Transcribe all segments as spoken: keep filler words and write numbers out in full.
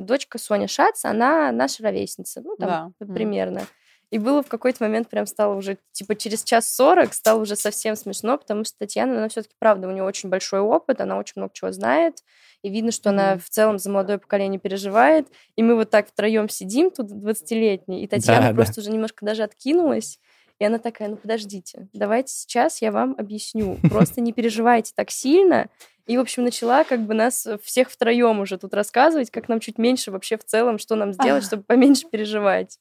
дочка Соня Шац, она наша ровесница, ну, там, да. примерно. И было в какой-то момент прям стало уже, типа, через час сорок стало уже совсем смешно, потому что Татьяна, она все-таки, правда, у нее очень большой опыт, она очень много чего знает, и видно, что mm-hmm. она в целом за молодое поколение переживает, и мы вот так втроем сидим тут, двадцатилетние, и Татьяна да, просто да. уже немножко даже откинулась, и она такая, ну, подождите, давайте сейчас я вам объясню, просто не переживайте так сильно. И, в общем, начала как бы нас всех втроем уже тут рассказывать, как нам чуть меньше вообще в целом, что нам сделать, А-а-а. чтобы поменьше переживать.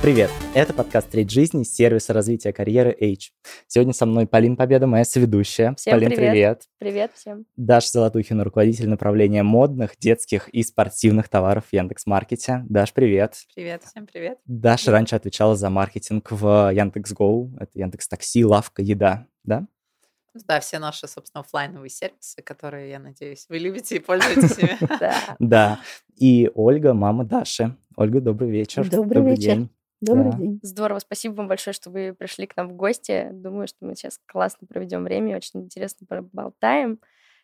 Привет! Это подкаст «Треть жизни» сервиса развития карьеры Эйч. Сегодня со мной Полина Победа, моя соведущая. Всем Полин, привет. привет! Привет всем! Даша Золотухина, руководитель направления модных, детских и спортивных товаров в Яндекс.Маркете. Даш, привет! Привет! Всем привет! Даша привет. раньше отвечала за маркетинг в Яндекс.Гоу. Это Яндекс.Такси, лавка, еда, да? Да, все наши, собственно, офлайновые сервисы, которые, я надеюсь, вы любите и пользуетесь ими. Да. И Ольга, мама Даши. Ольга, добрый вечер. Добрый вечер. Добрый да. день. Здорово, спасибо вам большое, что вы пришли к нам в гости. Думаю, что мы сейчас классно проведем время, очень интересно поболтаем.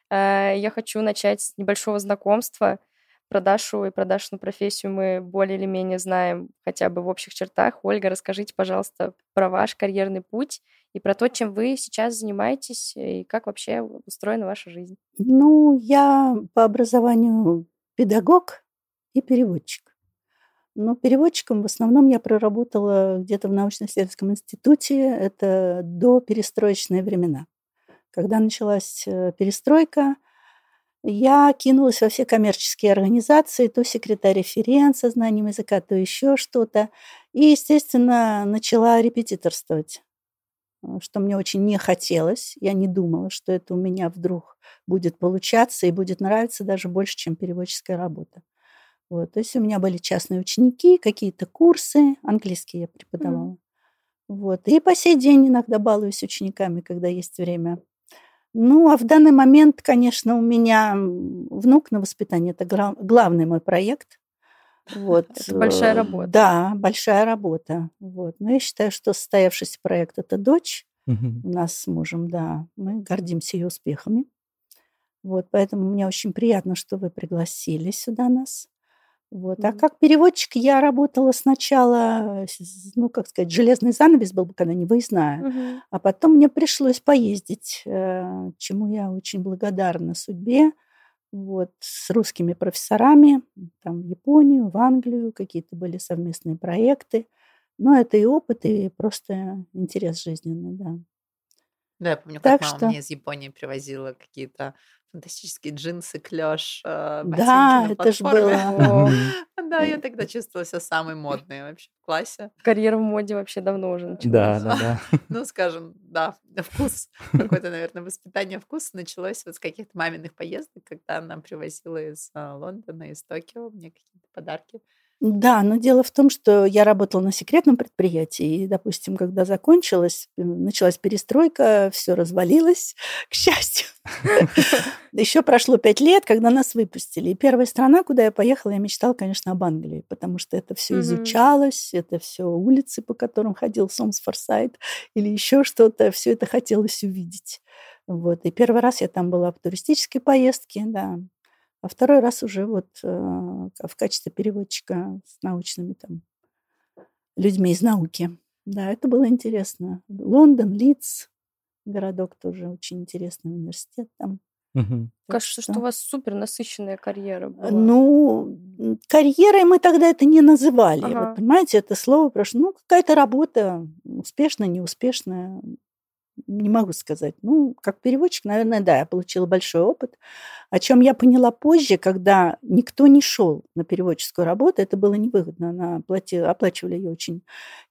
Я хочу начать с небольшого знакомства. Про Дашу и про Дашину профессию мы более или менее знаем хотя бы в общих чертах. Ольга, расскажите, пожалуйста, про ваш карьерный путь и про то, чем вы сейчас занимаетесь и как вообще устроена ваша жизнь. Ну, я по образованию педагог и переводчик. Но переводчиком в основном я проработала где-то в научно-исследовательском институте. Это до перестроечные времена. Когда началась перестройка, я кинулась во все коммерческие организации, то секретарь референт со знанием языка, то еще что-то. И, естественно, начала репетиторствовать, что мне очень не хотелось. Я не думала, что это у меня вдруг будет получаться и будет нравиться даже больше, чем переводческая работа. Вот. То есть у меня были частные ученики, какие-то курсы, английский я преподавала. Mm-hmm. Вот. И по сей день иногда балуюсь учениками, когда есть время. Ну, а в данный момент, конечно, у меня внук на воспитание. Это гра- главный мой проект. Вот. Это большая работа. Да, большая работа. Вот. Но я считаю, что состоявшийся проект – это дочь. Mm-hmm. У нас с мужем, да, мы гордимся ее успехами. Вот. Поэтому мне очень приятно, что вы пригласили сюда нас. Вот. Mm-hmm. А как переводчик я работала сначала, ну, как сказать, железный занавес был, когда не выездная, mm-hmm. а потом мне пришлось поездить, чему я очень благодарна судьбе, вот, с русскими профессорами, там, в Японию, в Англию, какие-то были совместные проекты. Но это и опыт, и просто интерес жизненный, да. Да, я помню, так как мама что... мне из Японии привозила какие-то фантастические джинсы, клёш, ботинки да, на платформе. Это же было. Да, я тогда чувствовала себя самой модной вообще в классе. Карьера в моде вообще давно уже началась. Да, да, да. Ну, скажем, да, вкус, какое-то, наверное, воспитание вкуса началось вот с каких-то маминых поездок, когда она привозила из Лондона, из Токио мне какие-то подарки. Да, но дело в том, что я работала на секретном предприятии, и, допустим, когда закончилась, началась перестройка, все развалилось, к счастью. Еще прошло пять лет, когда нас выпустили. И первая страна, куда я поехала, я мечтала, конечно, об Англии, потому что это все изучалось, это все улицы, по которым ходил Сомс Форсайт, или еще что-то, все это хотелось увидеть. Вот. И первый раз я там была в туристической поездке, да. А второй раз уже вот э, в качестве переводчика с научными там, людьми из науки. Да, это было интересно. Лондон, Лидс, городок тоже очень интересный, университет там. Угу. Кажется, что... что у вас супер насыщенная карьера была. Ну, карьерой мы тогда это не называли. Ага. Вот, понимаете, это слово прошло. Ну, какая-то работа успешная, неуспешная. Не могу сказать. Ну, как переводчик, наверное, да, я получила большой опыт. О чем я поняла позже, когда никто не шел на переводческую работу, это было невыгодно, она оплатила, оплачивали ее очень.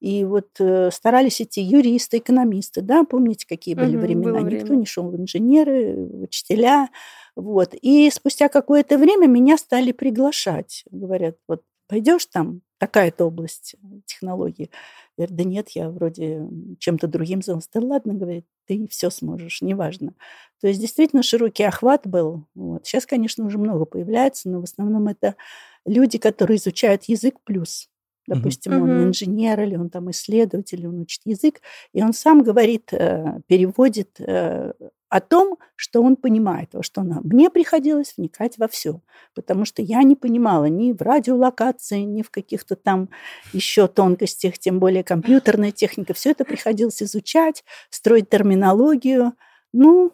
И вот э, старались идти юристы, экономисты, да, помните, какие были угу, времена? Никто время. не шел в инженеры, в учителя. Вот. И спустя какое-то время меня стали приглашать. Говорят, вот пойдешь там, такая-то область технологии. Я говорю, да нет, я вроде чем-то другим занялась. Да ладно, говорит, ты все сможешь, неважно. То есть действительно широкий охват был. Вот. Сейчас, конечно, уже много появляется, но в основном это люди, которые изучают язык плюс Допустим, mm-hmm. он инженер, или он там исследователь, или он учит язык, и он сам говорит, переводит о том, что он понимает, что он... мне приходилось вникать во все, потому что я не понимала ни в радиолокации, ни в каких-то там еще тонкостях, тем более компьютерная техника. Все это приходилось изучать, строить терминологию. Ну,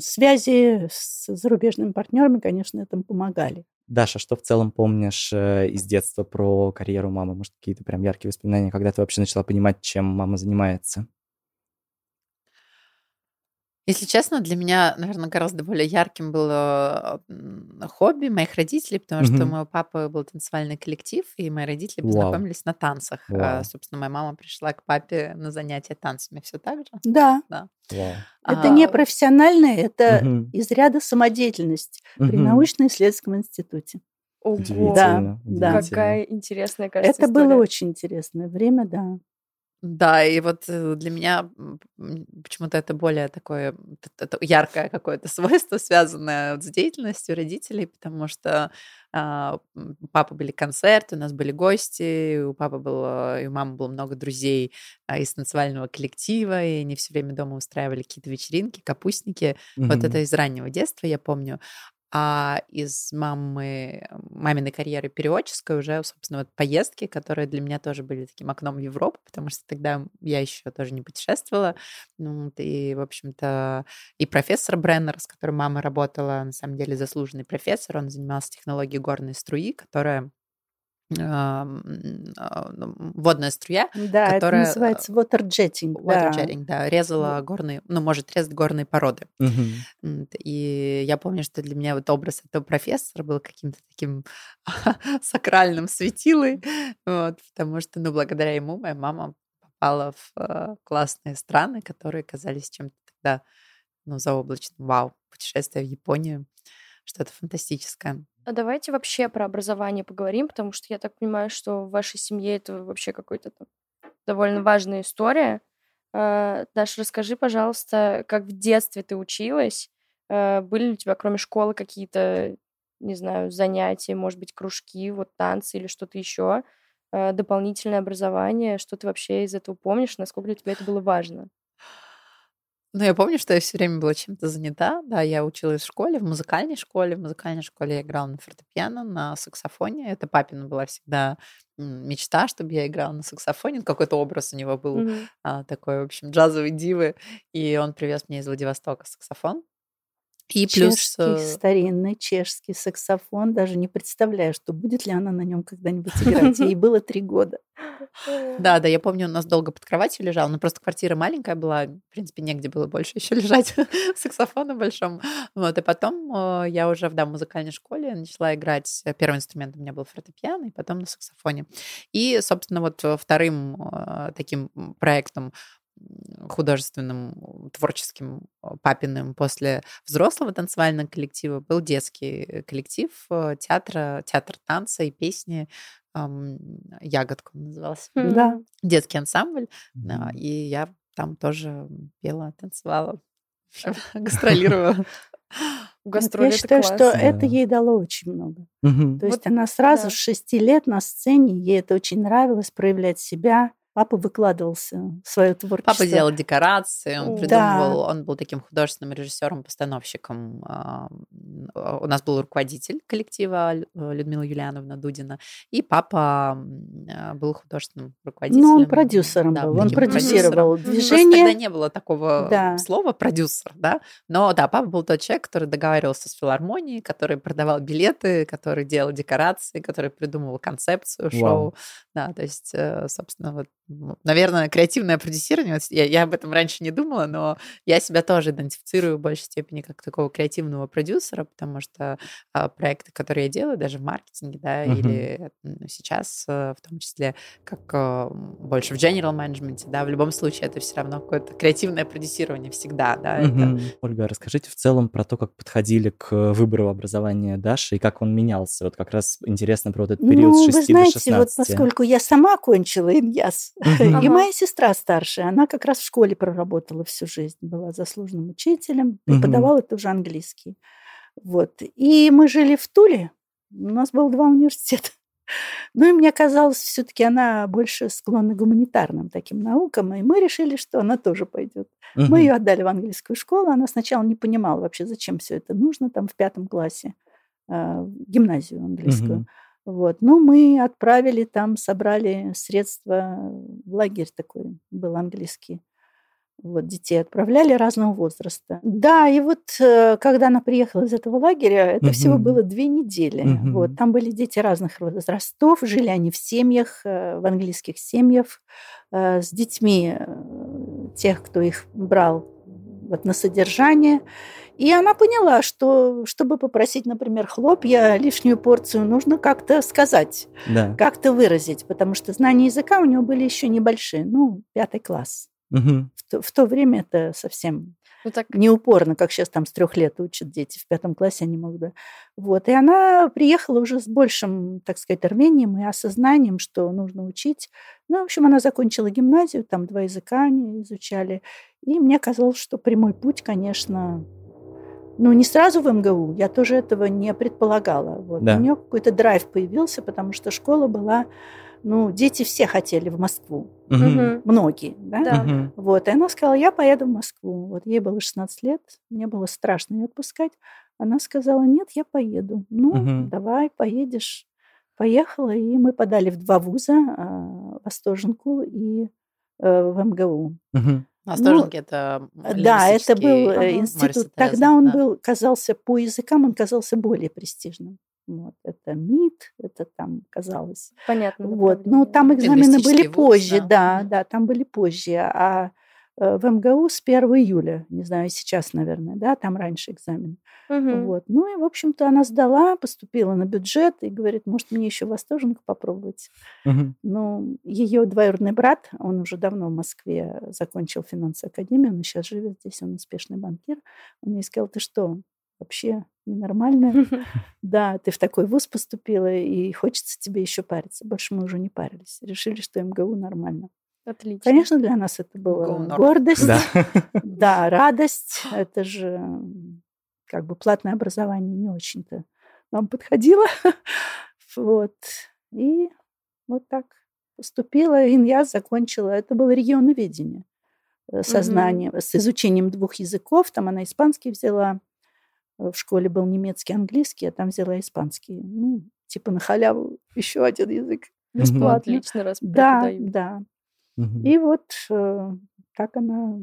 связи с зарубежными партнерами, конечно, этому помогали. Даша, что в целом помнишь из детства про карьеру мамы? Может, какие-то прям яркие воспоминания, когда ты вообще начала понимать, чем мама занимается? Если честно, для меня, наверное, гораздо более ярким было хобби моих родителей, потому mm-hmm. что у моего папы был танцевальный коллектив, и мои родители познакомились wow. на танцах. Wow. Собственно, моя мама пришла к папе на занятия танцами. Все так же? Да. да. Wow. Это а... не профессиональное, это mm-hmm. из ряда самодеятельность mm-hmm. при научно-исследовательском институте. Ого! Удивительно. Да, да. Какая интересная, кажется, это история. Было очень интересное время, да. Да, и вот для меня почему-то это более такое это яркое какое-то свойство, связанное с деятельностью родителей, потому что э, у папы были концерты, у нас были гости, у папы было, и у мамы было много друзей э, из танцевального коллектива, и они все время дома устраивали какие-то вечеринки, капустники. Mm-hmm. Вот это из раннего детства, я помню. А из мамы, маминой карьеры переводческой уже, собственно, вот поездки, которые для меня тоже были таким окном в Европу, потому что тогда я еще тоже не путешествовала. Ну, и, в общем-то, и профессор Бреннер, с которым мама работала, на самом деле заслуженный профессор, он занимался технологией горной струи, которая... водная струя, да, которая... это называется water jetting. Water jetting, да, да резала горные, ну, может резать горные породы. Uh-huh. И я помню, что для меня вот образ этого профессора был каким-то таким сакральным светилой, вот, потому что, ну, благодаря ему моя мама попала в классные страны, которые казались чем-то тогда, ну, заоблачным. Вау, путешествие в Японию, что-то фантастическое. А давайте вообще про образование поговорим, потому что я так понимаю, что в вашей семье это вообще какая-то довольно важная история. Даша, расскажи, пожалуйста, как в детстве ты училась? Были ли у тебя, кроме школы, какие-то, не знаю, занятия, может быть, кружки, вот танцы или что-то еще? Дополнительное образование? Что ты вообще из этого помнишь? Насколько для тебя это было важно? Ну, я помню, что я все время была чем-то занята. Да, я училась в школе, в музыкальной школе. В музыкальной школе я играла на фортепиано, на саксофоне. Это папина была всегда мечта, чтобы я играла на саксофоне. Какой-то образ у него был mm-hmm. а, такой, в общем, джазовый дивы. И он привез мне из Владивостока саксофон. И чешский, плюс... старинный чешский саксофон. Даже не представляю, что будет ли она на нем когда-нибудь играть. Ей было три года. Да, да, я помню, у нас долго под кроватью лежал. Ну, просто квартира маленькая была. В принципе, негде было больше еще лежать с саксофоном большим. Вот, и потом я уже в музыкальной школе начала играть. Первый инструмент у меня был фортепиано, и потом на саксофоне. И, собственно, вот вторым таким проектом художественным, творческим папиным после взрослого танцевального коллектива был детский коллектив театра, театр танца и песни, «Ягодка» назывался. Да. Детский ансамбль. Да, и я там тоже пела, танцевала, гастролировала. Я считаю, что это ей дало очень много. То есть она сразу с шести лет на сцене, ей это очень нравилось, проявлять себя. Папа выкладывался в свое творчество. Папа делал декорации, он придумывал, да. Он был таким художественным режиссером-постановщиком. У нас был руководитель коллектива Людмила Юлиановна Дудина, и папа был художественным руководителем. Ну, он продюсером да, был, он продюсировал движение. Тогда не было такого да. слова «продюсер», да? Но да, папа был тот человек, который договаривался с филармонией, который продавал билеты, который делал декорации, который придумывал концепцию шоу. Wow. Да, то есть, собственно, вот наверное, креативное продюсирование. Я, я об этом раньше не думала, но я себя тоже идентифицирую в большей степени как такого креативного продюсера, потому что а, проекты, которые я делаю, даже в маркетинге, да, uh-huh. или ну, сейчас а, в том числе как а, больше в general management, да, в любом случае это все равно какое-то креативное продюсирование всегда, да. Uh-huh. Это... Ольга, расскажите в целом про то, как подходили к выбору образования Даши и как он менялся. Вот как раз интересно про вот этот период ну, с шести до шестнадцати. Ну, вы знаете, вот поскольку я сама кончила ИМГИАС, Uh-huh. И моя сестра старшая, она как раз в школе проработала всю жизнь, была заслуженным учителем, преподавала uh-huh. тоже английский. Вот. И мы жили в Туле, у нас было два университета. Ну и мне казалось, все-таки она больше склонна к гуманитарным таким наукам, и мы решили, что она тоже пойдет. Угу. Мы ее отдали в английскую школу, она сначала не понимала вообще, зачем все это нужно, там в пятом классе, э, гимназию английскую. Угу. Вот. Ну, мы отправили там, собрали средства, в лагерь такой был английский. Вот, детей отправляли разного возраста. Да, и вот когда она приехала из этого лагеря, это uh-huh. всего было две недели. Uh-huh. Вот, там были дети разных возрастов, жили они в семьях, в английских семьях, с детьми тех, кто их брал вот, на содержание. И она поняла, что, чтобы попросить, например, хлопья, лишнюю порцию, нужно как-то сказать, да. как-то выразить, потому что знания языка у нее были еще небольшие, ну, пятый класс. Угу. В, то, в то время это совсем ну, так... неупорно, как сейчас там с трех лет учат дети, в пятом классе они могут. Вот. И она приехала уже с большим, так сказать, рвением и осознанием, что нужно учить. Ну, в общем, она закончила гимназию, там два языка они изучали. И мне казалось, что прямой путь, конечно, ну, не сразу в эм гэ у, я тоже этого не предполагала. Вот. Да. У нее какой-то драйв появился, потому что школа была... Ну, дети все хотели в Москву. Uh-huh. Многие, да? Uh-huh. Вот. И она сказала, я поеду в Москву. Вот ей было шестнадцать лет, мне было страшно ее отпускать. Она сказала, нет, я поеду. Ну, uh-huh. давай, поедешь. Поехала, и мы подали в два вуза, Остоженку и в эм гэ у. Uh-huh. Остоженки ну, это да, это был uh-huh. институт. Тогда он да. был, казался, по языкам он казался более престижным. Вот, это МИД, это там казалось. Понятно. Вот. Но там экзамены были позже, вуз, да. Да, да, там были позже. А в эм гэ у с первого июля, не знаю, сейчас, наверное, да, там раньше экзамен. Угу. Вот. Ну и, в общем-то, она сдала, поступила на бюджет и говорит, может, мне еще восторженку попробовать. Угу. Ну, ее двоюродный брат, он уже давно в Москве закончил Финансовую академию, он сейчас живет здесь, он успешный банкир. Он ей сказал, ты что, вообще ненормально. Да, ты в такой вуз поступила, и хочется тебе еще париться. Больше мы уже не парились. Решили, что эм гэ у нормально. Отлично. Конечно, для нас это была гордость. Да. да, радость. Это же как бы платное образование не очень-то нам подходило. вот. И вот так поступила. И я закончила. Это было регионоведение. Сознание. Mm-hmm. С изучением двух языков. Там она испанский взяла. В школе был немецкий, английский, а там взяла испанский. Ну, типа на халяву еще один язык бесплатно. Угу. Отлично, раз да, да. Угу. И вот э, так она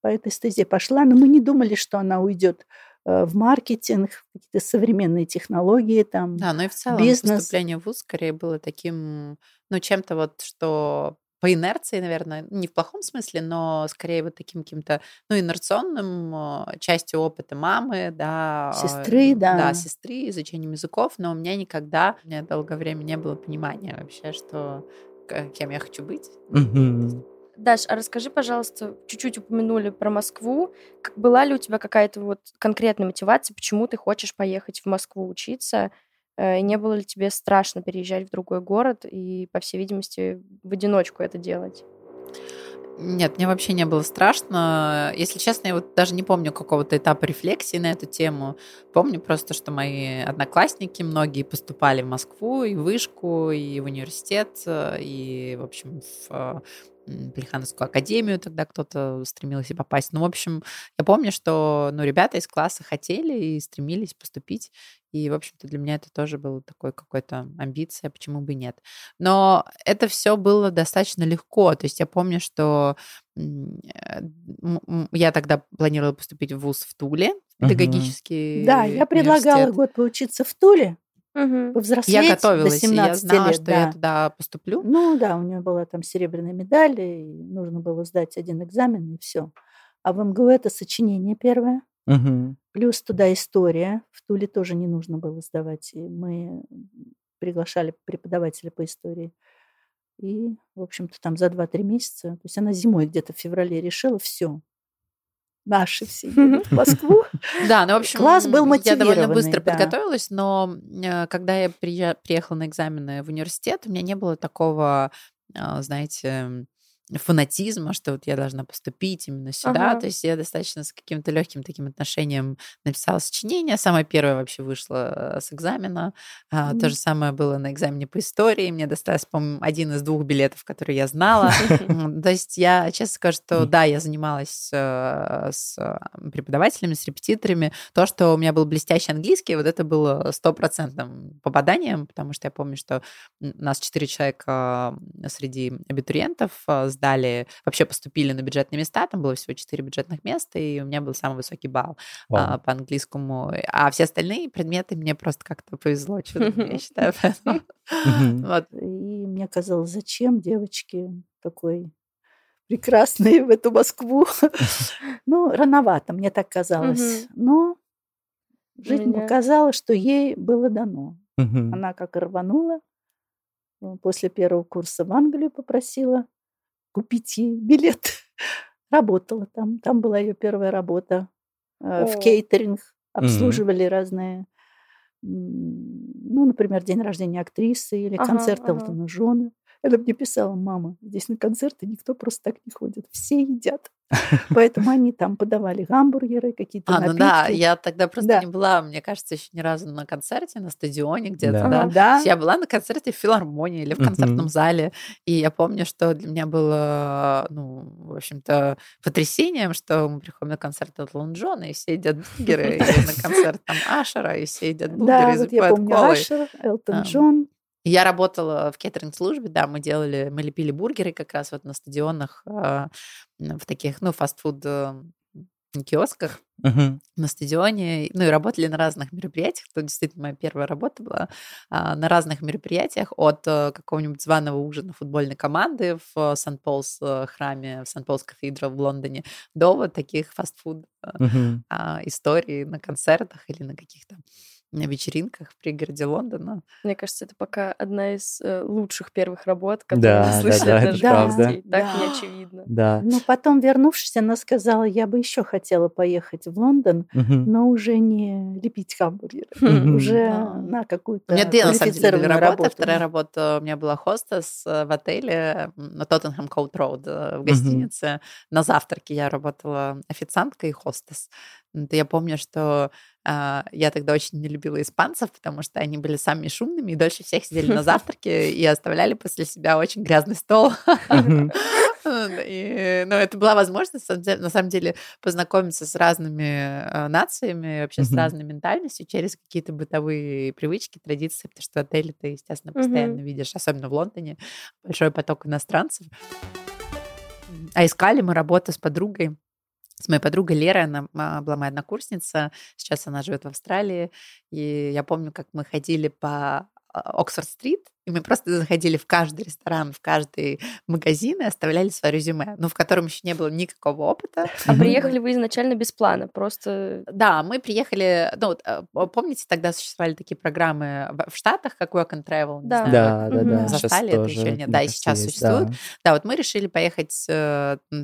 по этой стезе пошла. Но мы не думали, что она уйдет э, в маркетинг, в какие-то современные технологии, там, бизнес. Да, но и в целом бизнес. Поступление в вуз скорее было таким, ну, чем-то вот, что... По инерции, наверное, не в плохом смысле, но скорее вот таким каким-то, ну, инерционным частью опыта мамы, да. Сестры, да. Да, сестры, изучением языков, но у меня никогда, у меня долгое время не было понимания вообще, что, кем я хочу быть. Mm-hmm. Даш, а расскажи, пожалуйста, чуть-чуть упомянули про Москву. Была ли у тебя какая-то вот конкретная мотивация, почему ты хочешь поехать в Москву учиться? И не было ли тебе страшно переезжать в другой город и, по всей видимости, в одиночку это делать? Нет, мне вообще не было страшно. Если честно, я вот даже не помню какого-то этапа рефлексии на эту тему. Помню просто, что мои одноклассники, многие поступали в Москву, и в вышку, и в университет, и, в общем, в... Плехановскую академию тогда кто-то стремился попасть. Ну, в общем, я помню, что ну, ребята из класса хотели и стремились поступить. И, в общем-то, для меня это тоже было такой какой-то амбиция, почему бы и нет. Но это все было достаточно легко. То есть я помню, что я тогда планировала поступить в вуз в Туле, педагогический университет. Да, я предлагала год поучиться в Туле. Угу. Повзрослеть я готовилась, до семнадцати я знала, лет, что да. я туда поступлю. Ну да, у нее была там серебряная медаль, и нужно было сдать один экзамен, и все. А в эм гэ у это сочинение первое, угу. плюс туда история. В Туле тоже не нужно было сдавать. И мы приглашали преподавателя по истории. И, в общем-то, там за два-три месяца, то есть она зимой где-то в феврале решила все. Наши все едут в Москву. Да, ну, в общем, класс был мотивированный. Я довольно быстро да. подготовилась, но когда я приехала на экзамены в университет, у меня не было такого, знаете, фанатизма, что вот я должна поступить именно сюда. Ага. То есть я достаточно с каким-то легким таким отношением написала сочинение. Самое первое вообще вышло с экзамена. Mm-hmm. То же самое было на экзамене по истории. Мне досталось, по-моему, один из двух билетов, которые я знала. То есть я честно скажу, что да, я занималась с преподавателями, с репетиторами. То, что у меня был блестящий английский, вот это было стопроцентным попаданием, потому что я помню, что у нас четыре человека среди абитуриентов сдали, вообще поступили на бюджетные места, там было всего четыре бюджетных места, и у меня был самый высокий балл а, по английскому, а все остальные предметы мне просто как-то повезло, чудом, я считаю. И мне казалось, зачем девочки такой прекрасные в эту Москву? Ну, рановато, мне так казалось. Но жизнь показала, что ей было дано. Она как рванула, после первого курса в Англию попросила купить ей билет. Работала там. Там была ее первая работа. О. В кейтеринг. Обслуживали mm-hmm. разные, ну, например, день рождения актрисы или ага, концерт ага. Элтона Джона. Она мне писала: мама, здесь на концерты никто просто так не ходит. Все едят. Поэтому они там подавали гамбургеры, какие-то а, напитки. Ну да, я тогда просто да. не была, мне кажется, еще ни разу на концерте, на стадионе где-то. Да. Да. Да. Я была на концерте в филармонии или в концертном uh-huh. зале. И я помню, что для меня было, ну, в общем-то, потрясением, что мы приходим на концерт Элтона Джона, и все едят бургеры. Или на концерт там Ашера, и все едят бургеры. Да, вот я помню Ашер, Элтон Джон. Я работала в кейтеринг-службе, да, мы делали, мы лепили бургеры как раз вот на стадионах, в таких, ну, фастфуд-киосках uh-huh. на стадионе, ну, и работали на разных мероприятиях, то действительно моя первая работа была, на разных мероприятиях от какого-нибудь званого ужина футбольной команды в Сент-Полс-храме, в Сент-Полс-кафедре в Лондоне, до вот таких фастфуд uh-huh. историй на концертах или на каких-то... на вечеринках в пригороде Лондона. Мне кажется, это пока одна из э, лучших первых работ, которые да, слышали да, да, даже гостей. Да, так да. неочевидно. Да. Но потом, вернувшись, она сказала, я бы еще хотела поехать в Лондон, uh-huh. но уже не лепить гамбургеры, uh-huh. уже uh-huh. на какую-то квалифицированную работу. работу. Вторая работа у меня была хостес в отеле на Тоттенхэм-Хоут-Роуд в гостинице. Uh-huh. На завтраке я работала официанткой и хостес. Я помню, что э, я тогда очень не любила испанцев, потому что они были самыми шумными и дольше всех сидели на завтраке и оставляли после себя очень грязный стол. И, ну, это была возможность, на самом деле, познакомиться с разными нациями, вообще mm-hmm. с разной ментальностью через какие-то бытовые привычки, традиции, потому что в отеле ты, естественно, постоянно mm-hmm. видишь, особенно в Лондоне, большой поток иностранцев. А искали мы работу с подругой. С моей подругой Лерой, она была моя однокурсница, сейчас она живет в Австралии, и я помню, как мы ходили по Оксфорд-стрит, и мы просто заходили в каждый ресторан, в каждый магазин и оставляли свое резюме, ну, в котором еще не было никакого опыта. А приехали вы изначально без плана, просто... Да, мы приехали... Ну, вот, помните, тогда существовали такие программы в Штатах, как Work and Travel? Да, не знаю, да, да, да. Застали это еще? Нет, да, и сейчас есть, существует. Да. да, вот мы решили поехать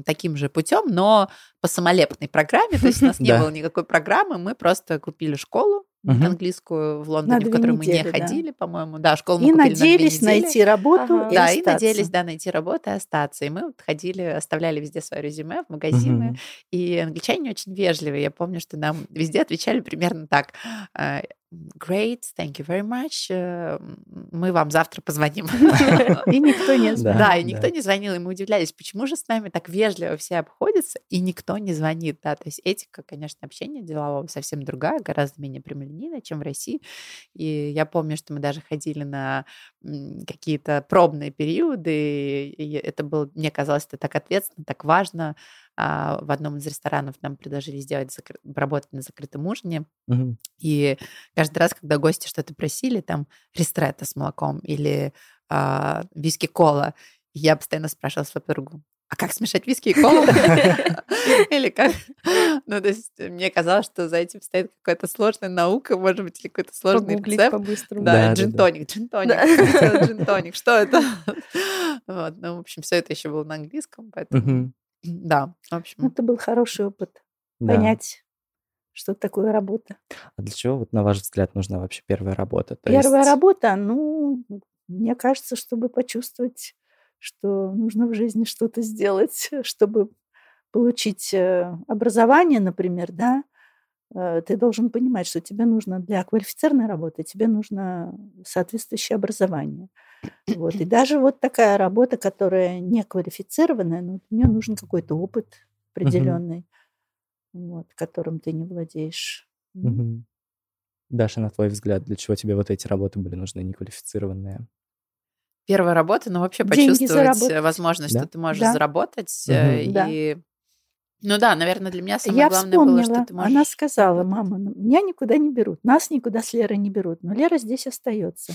таким же путем, но по самолепной программе, то есть у нас не было никакой программы, мы просто купили школу, Uh-huh. английскую в Лондоне, в которую недели, мы не ходили, да. по-моему. Да, школу мы и купили на две недели. И надеялись найти работу ага. и да, остаться. Да, и надеялись, да, найти работу и остаться. И мы вот ходили, оставляли везде свое резюме в магазины. Uh-huh. И англичане очень вежливые. Я помню, что нам везде отвечали примерно так. Great, thank you very much. Мы вам завтра позвоним. И никто не звонил. Да, и никто не звонил, и мы удивлялись, почему же с нами так вежливо все обходятся, и никто не звонит. Да, то есть этика, конечно, общения делового совсем другая, гораздо менее прямолинейная, чем в России. И я помню, что мы даже ходили на какие-то пробные периоды, и это было, мне казалось, это так ответственно, так важно. В одном из ресторанов нам предложили сделать закры... работу на закрытом ужине. Mm-hmm. И каждый раз, когда гости что-то просили, там ристретто с молоком или э, виски-кола, я постоянно спрашивала свою подругу, а как смешать виски и колу? Или как? Ну, то есть мне казалось, что за этим стоит какая-то сложная наука, может быть, или какой-то сложный рецепт. По-быстрому. Да, джин-тоник, джин-тоник, джин-тоник, что это? Ну, в общем, все это еще было на английском, поэтому... Да, в общем. Это был хороший опыт. Да. Понять, что такое работа. А для чего, вот, на ваш взгляд, нужна вообще первая работа? То первая есть... работа, ну, мне кажется, чтобы почувствовать что нужно в жизни что-то сделать, чтобы получить образование, например, да, ты должен понимать, что тебе нужно для квалифицированной работы, тебе нужно соответствующее образование. Вот. И даже вот такая работа, которая не квалифицированная, но у нее нужен какой-то опыт определенный, uh-huh. вот, которым ты не владеешь. Uh-huh. Даша, на твой взгляд, для чего тебе вот эти работы были нужны, неквалифицированные? Первая работа, ну, вообще деньги почувствовать заработать. Возможность, да? Что ты можешь да. заработать. Uh-huh. И... Да. Ну да, наверное, для меня самое я главное вспомнила, было, что ты можешь... Она сказала, мама, меня никуда не берут, нас никуда с Лерой не берут, но Лера здесь остается.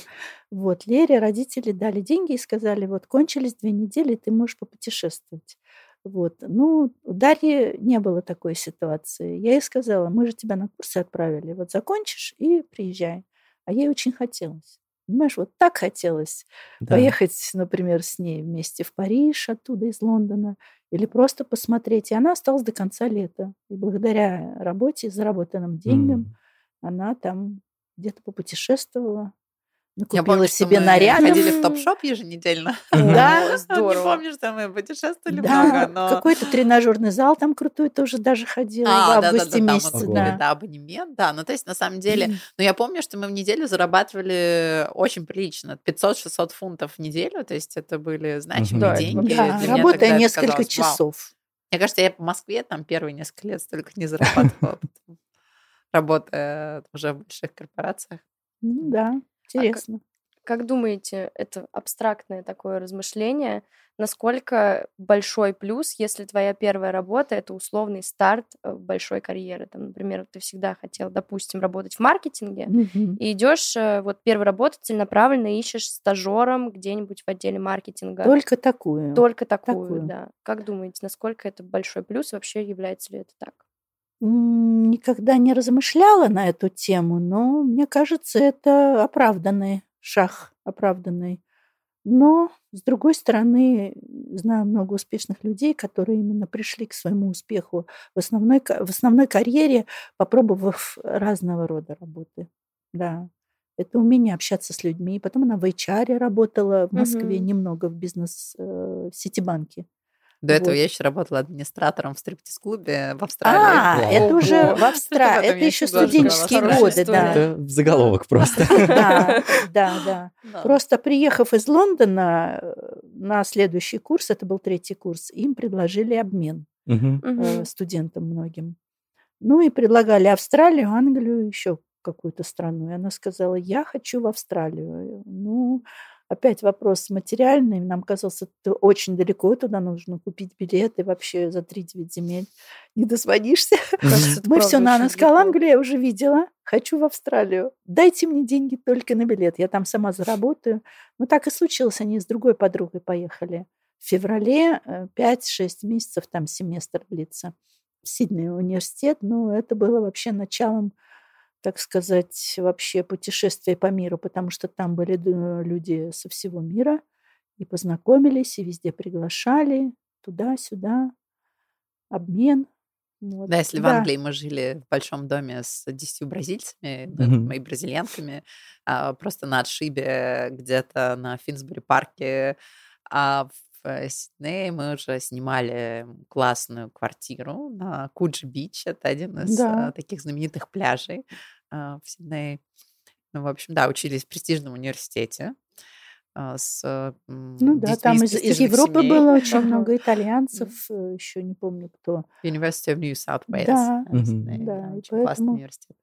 Вот, Лере родители дали деньги и сказали, вот, кончились две недели, ты можешь попутешествовать. Вот, ну, у Дарьи не было такой ситуации. Я ей сказала, мы же тебя на курсы отправили, вот, закончишь и приезжай. А ей очень хотелось. Понимаешь, вот так хотелось да. поехать, например, с ней вместе в Париж, оттуда, из Лондона, или просто посмотреть. И она осталась до конца лета. И благодаря работе, заработанным деньгам, mm. она там где-то попутешествовала. Я помню, себе наряды. Мы ходили в топ-шоп еженедельно. Да, здорово. Не помню, что мы путешествовали много, но... какой-то тренажерный зал там крутой тоже даже ходила в августе месяце. Да, абонемент, да. Ну, то есть, на самом деле... Но я помню, что мы в неделю зарабатывали очень прилично. пятьсот-шестьсот фунтов в неделю. То есть, это были значимые деньги. Работая несколько часов. Мне кажется, я в Москве там первые несколько лет столько не зарабатывала. Работая уже в больших корпорациях. Ну, да. Интересно. А как, как думаете, это абстрактное такое размышление, насколько большой плюс, если твоя первая работа – это условный старт большой карьеры? Там, например, ты всегда хотел, допустим, работать в маркетинге, mm-hmm. и идешь, вот первую работу целенаправленно ищешь стажером где-нибудь в отделе маркетинга. Только такую? Только такую, такую. Да. Как думаете, насколько это большой плюс, и вообще является ли это так? Никогда не размышляла на эту тему, но, мне кажется, это оправданный шаг, оправданный. Но, с другой стороны, знаю много успешных людей, которые именно пришли к своему успеху в основной, в основной карьере, попробовав разного рода работы. Да. Это умение общаться с людьми. Потом она в эйч ар работала в Москве, mm-hmm. немного в бизнес, в Ситибанке. До этого вот. Я еще работала администратором в стриптиз-клубе в Австралии. А, О-о-о. Это уже в Австралии. Это, это еще студенческие годы, да. Это в заголовок просто. Да, да, да. Просто приехав из Лондона на следующий курс, это был третий курс, им предложили обмен студентам многим. Ну и предлагали Австралию, Англию, еще какую-то страну. И она сказала, я хочу в Австралию. Ну... Опять вопрос материальный. Нам казалось, это очень далеко. Туда нужно купить билеты вообще за тридцать девять земель. Не дозвонишься. Мы все на она сказала, Англия я уже видела. Хочу в Австралию. Дайте мне деньги только на билет. Я там сама заработаю. Ну, так и случилось. Они с другой подругой поехали. В феврале пять-шесть месяцев там семестр длится. Сидней университет. Ну, это было вообще началом, так сказать, вообще путешествие по миру, потому что там были люди со всего мира, и познакомились, и везде приглашали, туда-сюда, обмен. Вот. Да, если да. в Англии мы жили в большом доме с десятью бразильцами mm-hmm. и бразильянками, просто на отшибе где-то на Финсбери-парке, а в Сиднее мы уже снимали классную квартиру на Куджи-Бич. Это один из да. таких знаменитых пляжей в Сиднее. Ну, в общем, да, учились в престижном университете. С ну да, там из, из Европы семей. Было очень много итальянцев, mm-hmm. еще не помню кто. University of New South Wales. Да, mm-hmm. да, очень поэтому... классный университет.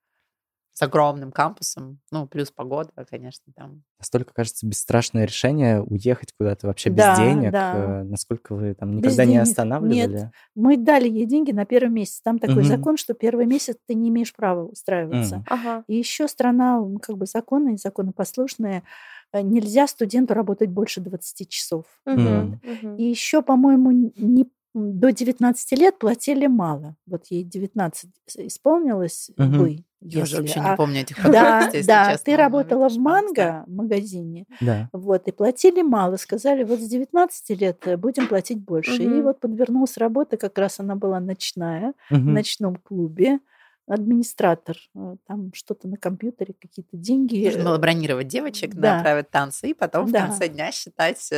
С огромным кампусом, ну, плюс погода, конечно, там. Настолько, кажется, бесстрашное решение уехать куда-то вообще без да, денег. Да. Насколько вы там никогда без не денег. Останавливали? Нет, мы дали ей деньги на первый месяц. Там такой mm-hmm. закон, что первый месяц ты не имеешь права устраиваться. Mm-hmm. Ага. И еще страна, как бы, законная и законопослушная. Нельзя студенту работать больше двадцати часов. Mm-hmm. Mm-hmm. И еще, по-моему, не до девятнадцати лет платили мало. Вот ей девятнадцать исполнилось mm-hmm. бы. Я если, уже вообще а, не помню этих подробностей, да, да, честно. Ты работала в «Манго» в магазине, да. вот, и платили мало. Сказали, вот с девятнадцати лет будем платить больше. Угу. И вот подвернулась работа, как раз она была ночная, угу. в ночном клубе. администратор, там что-то на компьютере, какие-то деньги. Нужно было бронировать девочек, да, на правые танцы, и потом, да, в конце дня считать,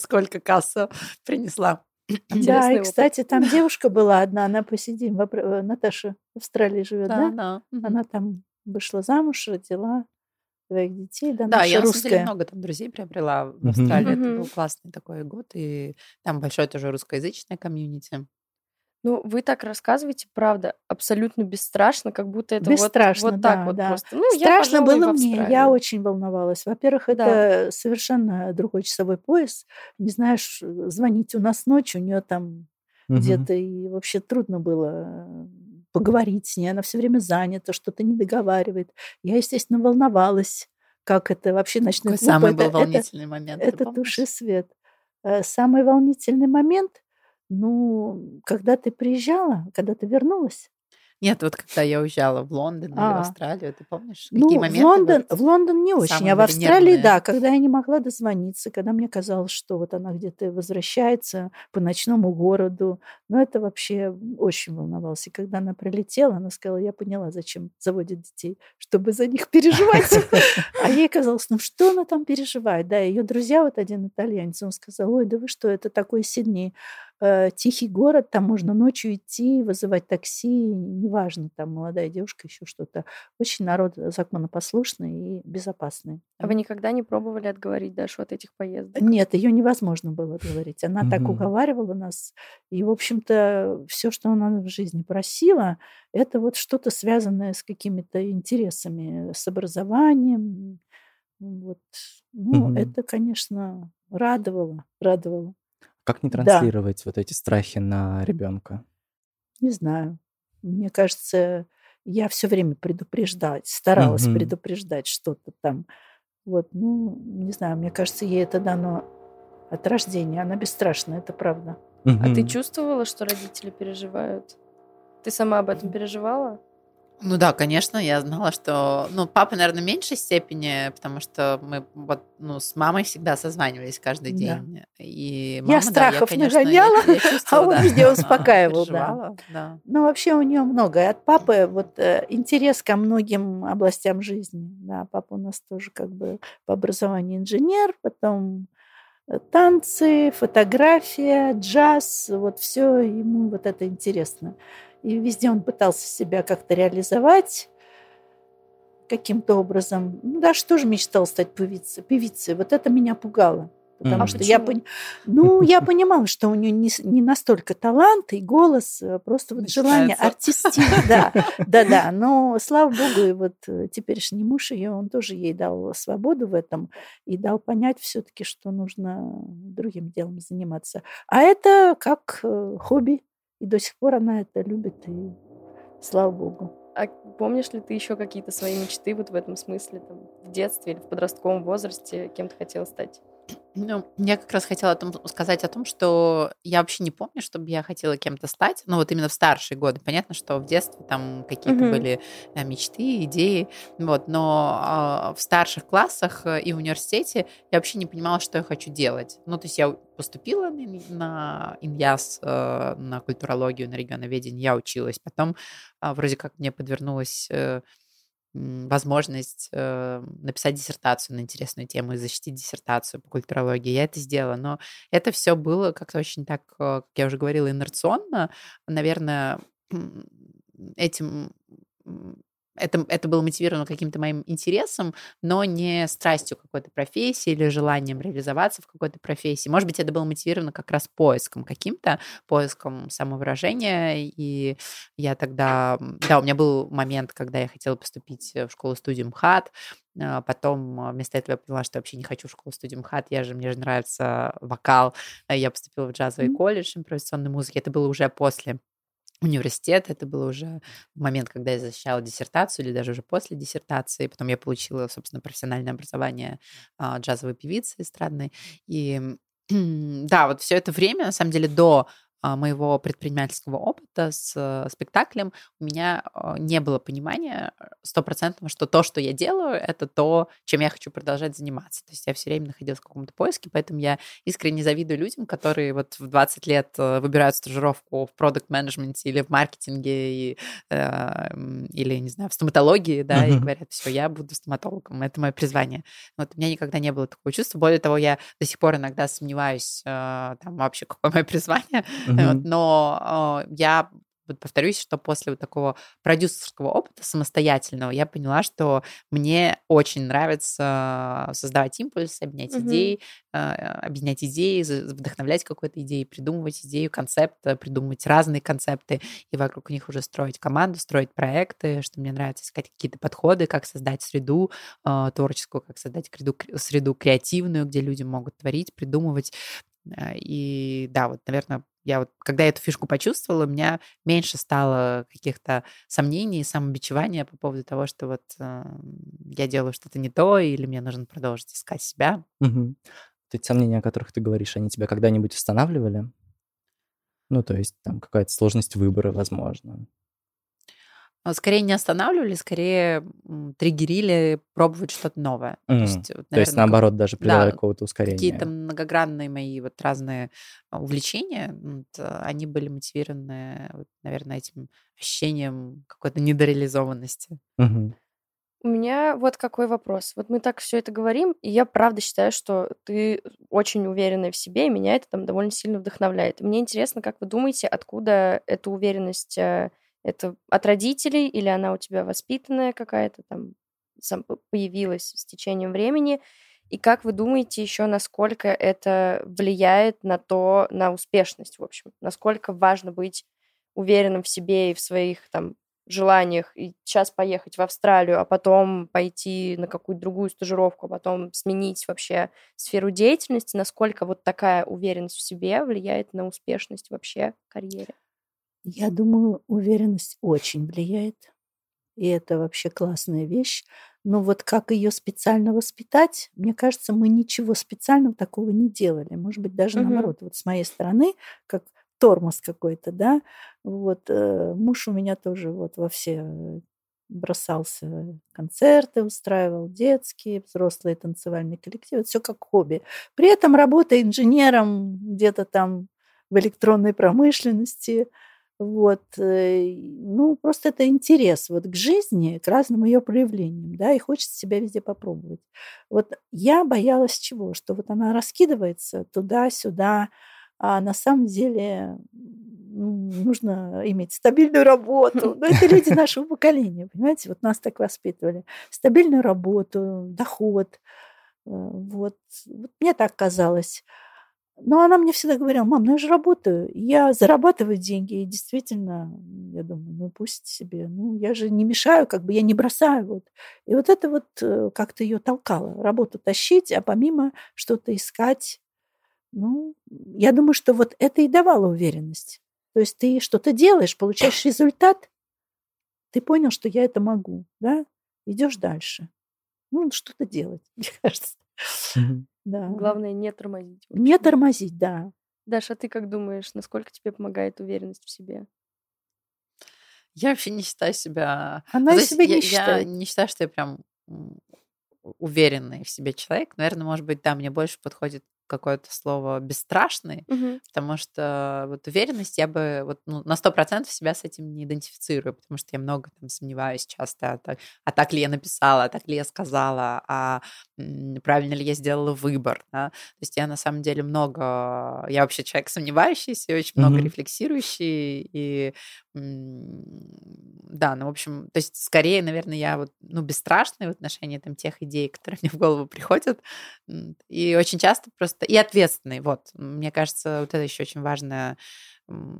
сколько касса принесла. Да, и, кстати, там девушка была одна, она по сей день, Наташа в Австралии живет, да? Она там вышла замуж, родила своих детей, да, да, я, на самом деле, много там друзей приобрела в Австралии. Это был классный такой год, и там большое тоже русскоязычное комьюнити. Ну, вы так рассказываете, правда, абсолютно бесстрашно, как будто это бесстрашно, вот, вот так, да, вот, да, просто. Ну, страшно я, пожалуй, было мне, я очень волновалась. Во-первых, да, это совершенно другой часовой пояс. Не знаешь, звонить у нас ночью, у нее там угу. где-то, и вообще трудно было поговорить с ней. Она все время занята, что-то не договаривает. Я, естественно, волновалась, как это вообще ночной клуб. Самый это, был волнительный это, момент. Это туши свет. Самый волнительный момент. Ну, когда ты приезжала, когда ты вернулась? Нет, вот когда я уезжала в Лондон, а, или в Австралию, ты помнишь, ну, какие моменты? В Лондон, вот в Лондон не очень, а в Австралии, нервные, да, когда я не могла дозвониться, когда мне казалось, что вот она где-то возвращается по ночному городу. Ну, это вообще очень волновалась. И когда она прилетела, она сказала, я поняла, зачем заводят детей, чтобы за них переживать. А ей казалось, ну, что она там переживает? Да, ее друзья, вот один итальянец, он сказал, ой, да вы что, это такой Сидней. Тихий город, там можно ночью идти, вызывать такси, неважно, там молодая девушка, еще что-то. Очень народ законопослушный и безопасный. А вы никогда не пробовали отговорить Дашу от этих поездок? Нет, ее невозможно было отговорить. Она mm-hmm. так уговаривала нас. И, в общем-то, все, что она в жизни просила, это вот что-то связанное с какими-то интересами, с образованием. Вот. Ну, mm-hmm. это, конечно, радовало, радовало. Как не транслировать, да, вот эти страхи на ребенка? Не знаю. Мне кажется, я все время предупреждать, старалась mm-hmm. предупреждать что-то там. Вот, ну, не знаю, мне кажется, ей это дано от рождения. Она бесстрашна, это правда. Mm-hmm. А ты чувствовала, что родители переживают? Ты сама об этом переживала? Ну да, конечно, я знала, что... Ну, папа, наверное, в меньшей степени, потому что мы вот, ну, с мамой всегда созванивались каждый день. Да. И мама, я да, страхов я, конечно, нагоняла, я, я чувствовала, а он да, меня успокаивал. Да. Да. Ну, вообще у нее многое. От папы вот интерес ко многим областям жизни. Да, папа у нас тоже как бы по образованию инженер, потом танцы, фотография, джаз. Вот все ему вот это интересно. И везде он пытался себя как-то реализовать каким-то образом. Ну, Даша тоже мечтала стать певицей. певицей. Вот это меня пугало. Потому а что я, пон... ну, я понимала, что у нее не, не настолько талант и голос, просто вот желание артистить. Да, да, да. Но, слава богу, и вот теперешний муж ее, он тоже ей дал свободу в этом и дал понять все-таки, что нужно другим делом заниматься. А это как хобби. И до сих пор она это любит, и слава богу. А помнишь ли ты еще какие-то свои мечты вот в этом смысле, там, в детстве или в подростковом возрасте, кем ты хотела стать? Ну, я как раз хотела о том, сказать о том, что я вообще не помню, чтобы я хотела кем-то стать. Ну, вот именно в старшие годы. Понятно, что в детстве там какие-то mm-hmm. были мечты, идеи. Вот. Но э, в старших классах и в университете я вообще не понимала, что я хочу делать. Ну, то есть я поступила на ИНЯС, э, на культурологию, на регионоведение. Я училась. Потом э, вроде как мне подвернулась... Э, возможность э, написать диссертацию на интересную тему и защитить диссертацию по культурологии. Я это сделала, но это все было как-то очень так, как я уже говорила, инерционно. Наверное, этим... Это, это было мотивировано каким-то моим интересом, но не страстью какой-то профессии или желанием реализоваться в какой-то профессии. Может быть, это было мотивировано как раз поиском каким-то, поиском самовыражения. И я тогда... Да, у меня был момент, когда я хотела поступить в школу-студию МХАТ. Потом вместо этого я поняла, что вообще не хочу в школу-студию МХАТ. Я же, мне же нравится вокал. Я поступила в джазовый mm-hmm. колледж импровизационной музыки. Это было уже после университет, это был уже момент, когда я защищала диссертацию или даже уже после диссертации. Потом я получила, собственно, профессиональное образование джазовой певицы эстрадной. И да, вот все это время, на самом деле, до моего предпринимательского опыта с спектаклем у меня не было понимания стопроцентного, что то, что я делаю, это то, чем я хочу продолжать заниматься. То есть я все время находилась в каком-то поиске, поэтому я искренне завидую людям, которые вот в двадцать лет выбирают стажировку в продакт-менеджменте или в маркетинге и, э, или, не знаю, в стоматологии, да, uh-huh. и говорят, все, я буду стоматологом, это мое призвание. Вот у меня никогда не было такого чувства. Более того, я до сих пор иногда сомневаюсь, э, там вообще какое мое призвание, mm-hmm. вот, но э, я вот, повторюсь, что после вот такого продюсерского опыта самостоятельного я поняла, что мне очень нравится создавать импульс, объединять mm-hmm. идеи, э, объединять идеи, вдохновлять какой-то идеей, придумывать идею, концепт, придумывать разные концепты и вокруг них уже строить команду, строить проекты, что мне нравится искать какие-то подходы, как создать среду э, творческую, как создать среду, среду креативную, где люди могут творить, придумывать. И да, вот, наверное, я вот, когда я эту фишку почувствовала, у меня меньше стало каких-то сомнений, самобичевания по поводу того, что вот э, я делаю что-то не то, или мне нужно продолжить искать себя. Угу. Эти сомнения, о которых ты говоришь, они тебя когда-нибудь останавливали? Ну, то есть там какая-то сложность выбора, возможно. Скорее не останавливали, скорее триггерили пробовать что-то новое. Mm. То есть, вот, наверное, То есть наоборот, даже придавали да, какого-то ускорения. Какие-то многогранные мои вот разные увлечения, вот, они были мотивированы, вот, наверное, этим ощущением какой-то недореализованности. Mm-hmm. У меня вот какой вопрос. Вот мы так все это говорим, и я правда считаю, что ты очень уверенная в себе, и меня это там довольно сильно вдохновляет. Мне интересно, как вы думаете, откуда эта уверенность... Это от родителей или она у тебя воспитанная какая-то там появилась с течением времени? И как вы думаете еще, насколько это влияет на то, на успешность, в общем? Насколько важно быть уверенным в себе и в своих там желаниях и сейчас поехать в Австралию, а потом пойти на какую-то другую стажировку, а потом сменить вообще сферу деятельности? Насколько вот такая уверенность в себе влияет на успешность вообще в карьере? Я думаю, уверенность очень влияет, и это вообще классная вещь. Но вот как ее специально воспитать, мне кажется, мы ничего специального такого не делали. Может быть, даже угу. наоборот, вот с моей стороны, как тормоз какой-то, да. Вот э, муж у меня тоже вот во все бросался, концерты устраивал, детские, взрослые танцевальные коллективы, все как хобби. При этом работа инженером где-то там в электронной промышленности. Вот, ну, просто это интерес вот к жизни, к разным ее проявлениям, да, и хочется себя везде попробовать. Вот я боялась чего? Что вот она раскидывается туда-сюда, а на самом деле нужно иметь стабильную работу. Но это люди нашего поколения, понимаете, вот нас так воспитывали. Стабильную работу, доход, вот, вот мне так казалось. Но она мне всегда говорила: мам, ну я же работаю, я зарабатываю деньги, и действительно, я думаю, ну пусть себе, ну я же не мешаю, как бы я не бросаю. Вот. И вот это вот как-то ее толкало, работу тащить, а помимо что-то искать. Ну, я думаю, что вот это и давало уверенность. То есть ты что-то делаешь, получаешь результат, ты понял, что я это могу, да? Идешь дальше. Ну, что-то делать, мне кажется. Mm-hmm. Да. Главное не тормозить. Вообще. Не тормозить, да. Даша, а ты как думаешь, насколько тебе помогает уверенность в себе? Я вообще не считаю себя... Она ну, себя я, не считает. Я не считаю, что я прям уверенный в себе человек. Наверное, может быть, да, мне больше подходит какое-то слово «бесстрашный», угу. потому что вот уверенность я бы вот, ну, на сто процентов себя с этим не идентифицирую, потому что я много там сомневаюсь часто, а так, а так ли я написала, а так ли я сказала, а м, правильно ли я сделала выбор. Да? То есть я на самом деле много... Я вообще человек сомневающийся, очень угу. много рефлексирующий, и м, да, ну, в общем, то есть скорее, наверное, я вот, ну, бесстрашный в отношении там тех идей, которые мне в голову приходят, и очень часто просто и ответственный, вот. Мне кажется, вот это еще очень важная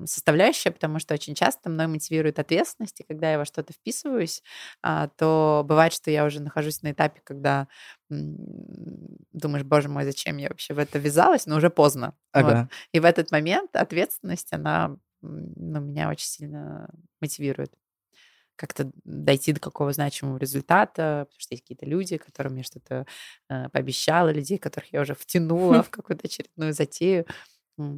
составляющая, потому что очень часто мной мотивирует ответственность, и когда я во что-то вписываюсь, то бывает, что я уже нахожусь на этапе, когда думаешь, боже мой, зачем я вообще в это ввязалась, но уже поздно. Ага. Вот. И в этот момент ответственность, она, ну, меня очень сильно мотивирует как-то дойти до какого значимого результата, потому что есть какие-то люди, которым я что-то э, пообещала, людей, которых я уже втянула в какую-то очередную затею.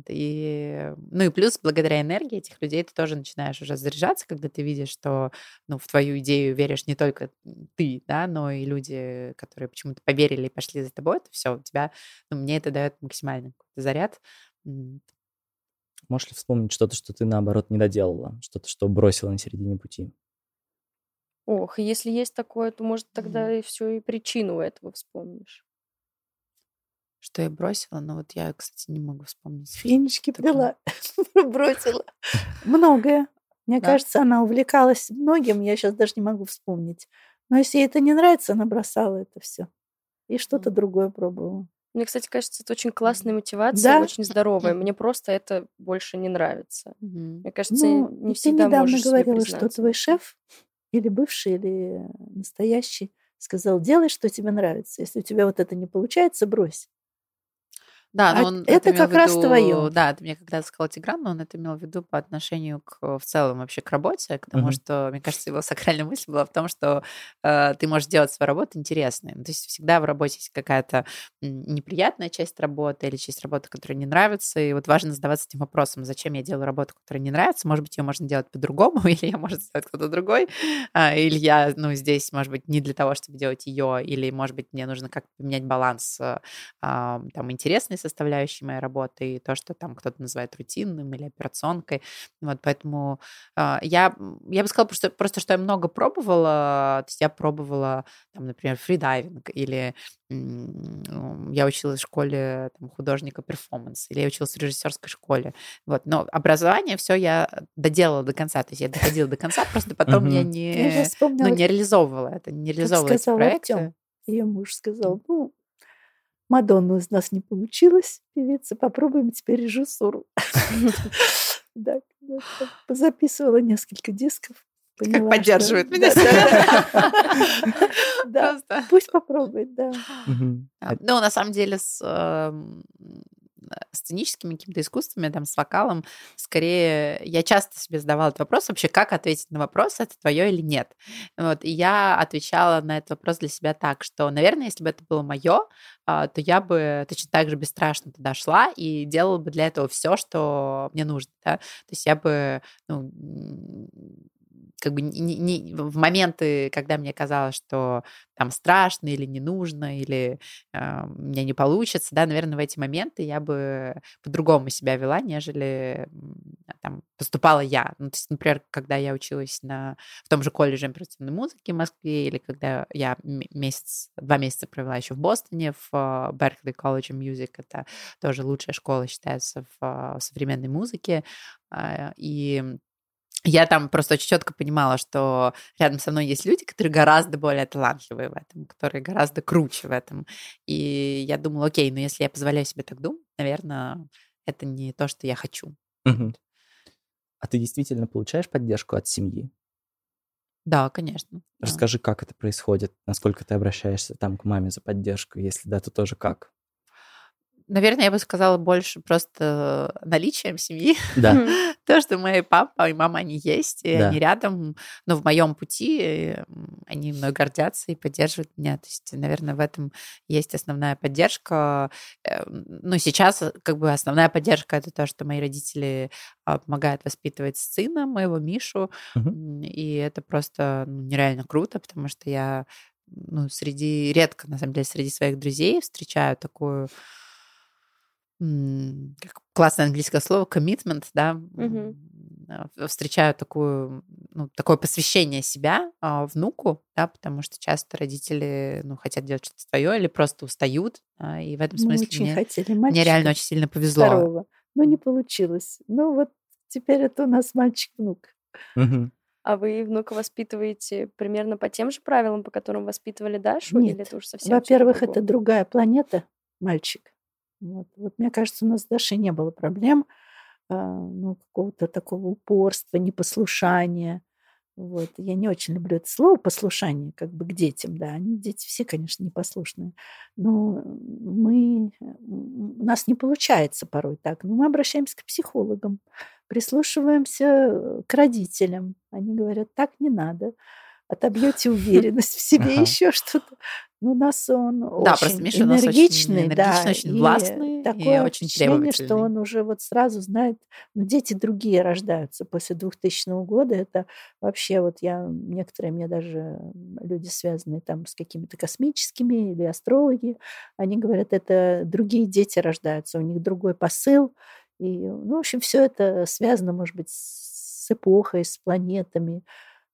И, ну и плюс, благодаря энергии этих людей ты тоже начинаешь уже заряжаться, когда ты видишь, что ну, в твою идею веришь не только ты, да, но и люди, которые почему-то поверили и пошли за тобой, это все у тебя, ну, мне это дает максимальный какой-то заряд. Можешь ли вспомнить что-то, что ты, наоборот, не доделала, что-то, что бросила на середине пути? Ох, если есть такое, то, может, тогда mm. и всю и причину этого вспомнишь. Что я бросила? Ну, вот я, кстати, не могу вспомнить. Фенечки пила, бросила. Многое. Мне да. кажется, она увлекалась многим, я сейчас даже не могу вспомнить. Но если ей это не нравится, она бросала это все. И что-то mm. другое пробовала. Мне, кстати, кажется, это очень классная мотивация, да? очень здоровая. Мне просто это больше не нравится. Mm-hmm. Мне кажется, ну, не всегда можешь себе признаться. Ты недавно говорила, что твой шеф или бывший, или настоящий сказал, делай, что тебе нравится. Если у тебя вот это не получается, брось. Да, но а он это как виду, раз твое. Да, ты мне когда-то сказал Тигран, но он это имел в виду по отношению к, в целом вообще к работе, к тому, mm-hmm. что, мне кажется, его сакральная мысль была в том, что э, ты можешь делать свою работу интересной. Ну, то есть всегда в работе есть какая-то неприятная часть работы или часть работы, которая не нравится, и вот важно задаваться этим вопросом, зачем я делаю работу, которая не нравится, может быть, ее можно делать по-другому, или ее может сделать кто-то другой, э, или я, ну, здесь, может быть, не для того, чтобы делать ее, или, может быть, мне нужно как-то поменять баланс э, там, интересной составляющей моей работы и то, что там кто-то называет рутинным или операционкой. Вот, поэтому э, я, я бы сказала, просто, просто, что я много пробовала. То есть я пробовала, там, например, фридайвинг, или м- я училась в школе там, художника перформанс, или я училась в режиссерской школе. Вот. Но образование все я доделала до конца. То есть я доходила до конца, просто потом я не реализовывала это, не реализовывала эти проекты. Ее муж сказал, ну, Мадонна из нас не получилось, певица, попробуем теперь режиссуру. Записывала несколько дисков. Как поддерживает меня. Да, пусть попробует, да. Ну, на самом деле, с сценическими какими-то искусствами, там, с вокалом, скорее, я часто себе задавала этот вопрос вообще, как ответить на вопрос, это твое или нет. Вот, и я отвечала на этот вопрос для себя так, что, наверное, если бы это было мое, то я бы точно так же бесстрашно туда шла и делала бы для этого все, что мне нужно, да? То есть я бы, ну, как бы не, не, в моменты, когда мне казалось, что там страшно или не нужно, или э, у меня не получится, да, наверное, в эти моменты я бы по-другому себя вела, нежели там, поступала я. Ну, то есть, например, когда я училась на, в том же колледже импровизационной музыки в Москве, или когда я месяц, два месяца провела еще в Бостоне, в Беркли College of Music, это тоже лучшая школа, считается, в, в современной музыке, и я там просто очень четко понимала, что рядом со мной есть люди, которые гораздо более талантливые в этом, которые гораздо круче в этом. И я думала, окей, но если я позволяю себе так думать, наверное, это не то, что я хочу. Угу. А ты действительно получаешь поддержку от семьи? Да, конечно. Расскажи, как это происходит, насколько ты обращаешься там к маме за поддержку, если да, то тоже как? Наверное, я бы сказала больше просто наличием семьи. Да. То, что мои папа и мама, они есть, и да. они рядом, но в моем пути они мной гордятся и поддерживают меня. То есть, наверное, в этом есть основная поддержка. Ну, сейчас как бы основная поддержка — это то, что мои родители помогают воспитывать сына моего, Мишу, угу. и это просто нереально круто, потому что я, ну, среди, редко, на самом деле, среди своих друзей встречаю такую... классное английское слово commitment, да, угу. встречаю такую, ну, такое посвящение себя а, внуку, да, потому что часто родители, ну, хотят делать что-то свое или просто устают, а, и в этом Мы смысле очень мне, хотели мне реально очень сильно повезло. Второго. Но не получилось. Ну, вот теперь это у нас мальчик-внук. Угу. А вы внука воспитываете примерно по тем же правилам, по которым воспитывали Дашу? Нет. Или это уж совсем во-первых, это другая планета, мальчик. Вот. Вот, мне кажется, у нас с Дашей не было проблем, ну, какого-то такого упорства, непослушания. Вот. Я не очень люблю это слово «послушание», как бы к детям, да. Они, дети все, конечно, непослушные. Но мы... у нас не получается порой так. Но мы обращаемся к психологам, прислушиваемся к родителям. Они говорят, так не надо. отобьете уверенность в себе, еще что-то. Ну, нас он очень энергичный, да, очень властный, такое ощущение, что он уже вот сразу знает, ну, дети другие рождаются после двухтысячного года, это вообще вот я, некоторые мне даже люди, связанные там с какими-то космическими или астрологи, они говорят, это другие дети рождаются, у них другой посыл, и, ну, в общем, все это связано, может быть, с эпохой, с планетами,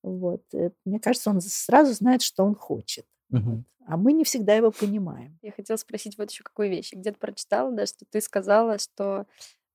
вот. Мне кажется, он сразу знает, что он хочет. Угу. А мы не всегда его понимаем. Я хотела спросить вот еще какую вещь. Где-то прочитала, да, что ты сказала, что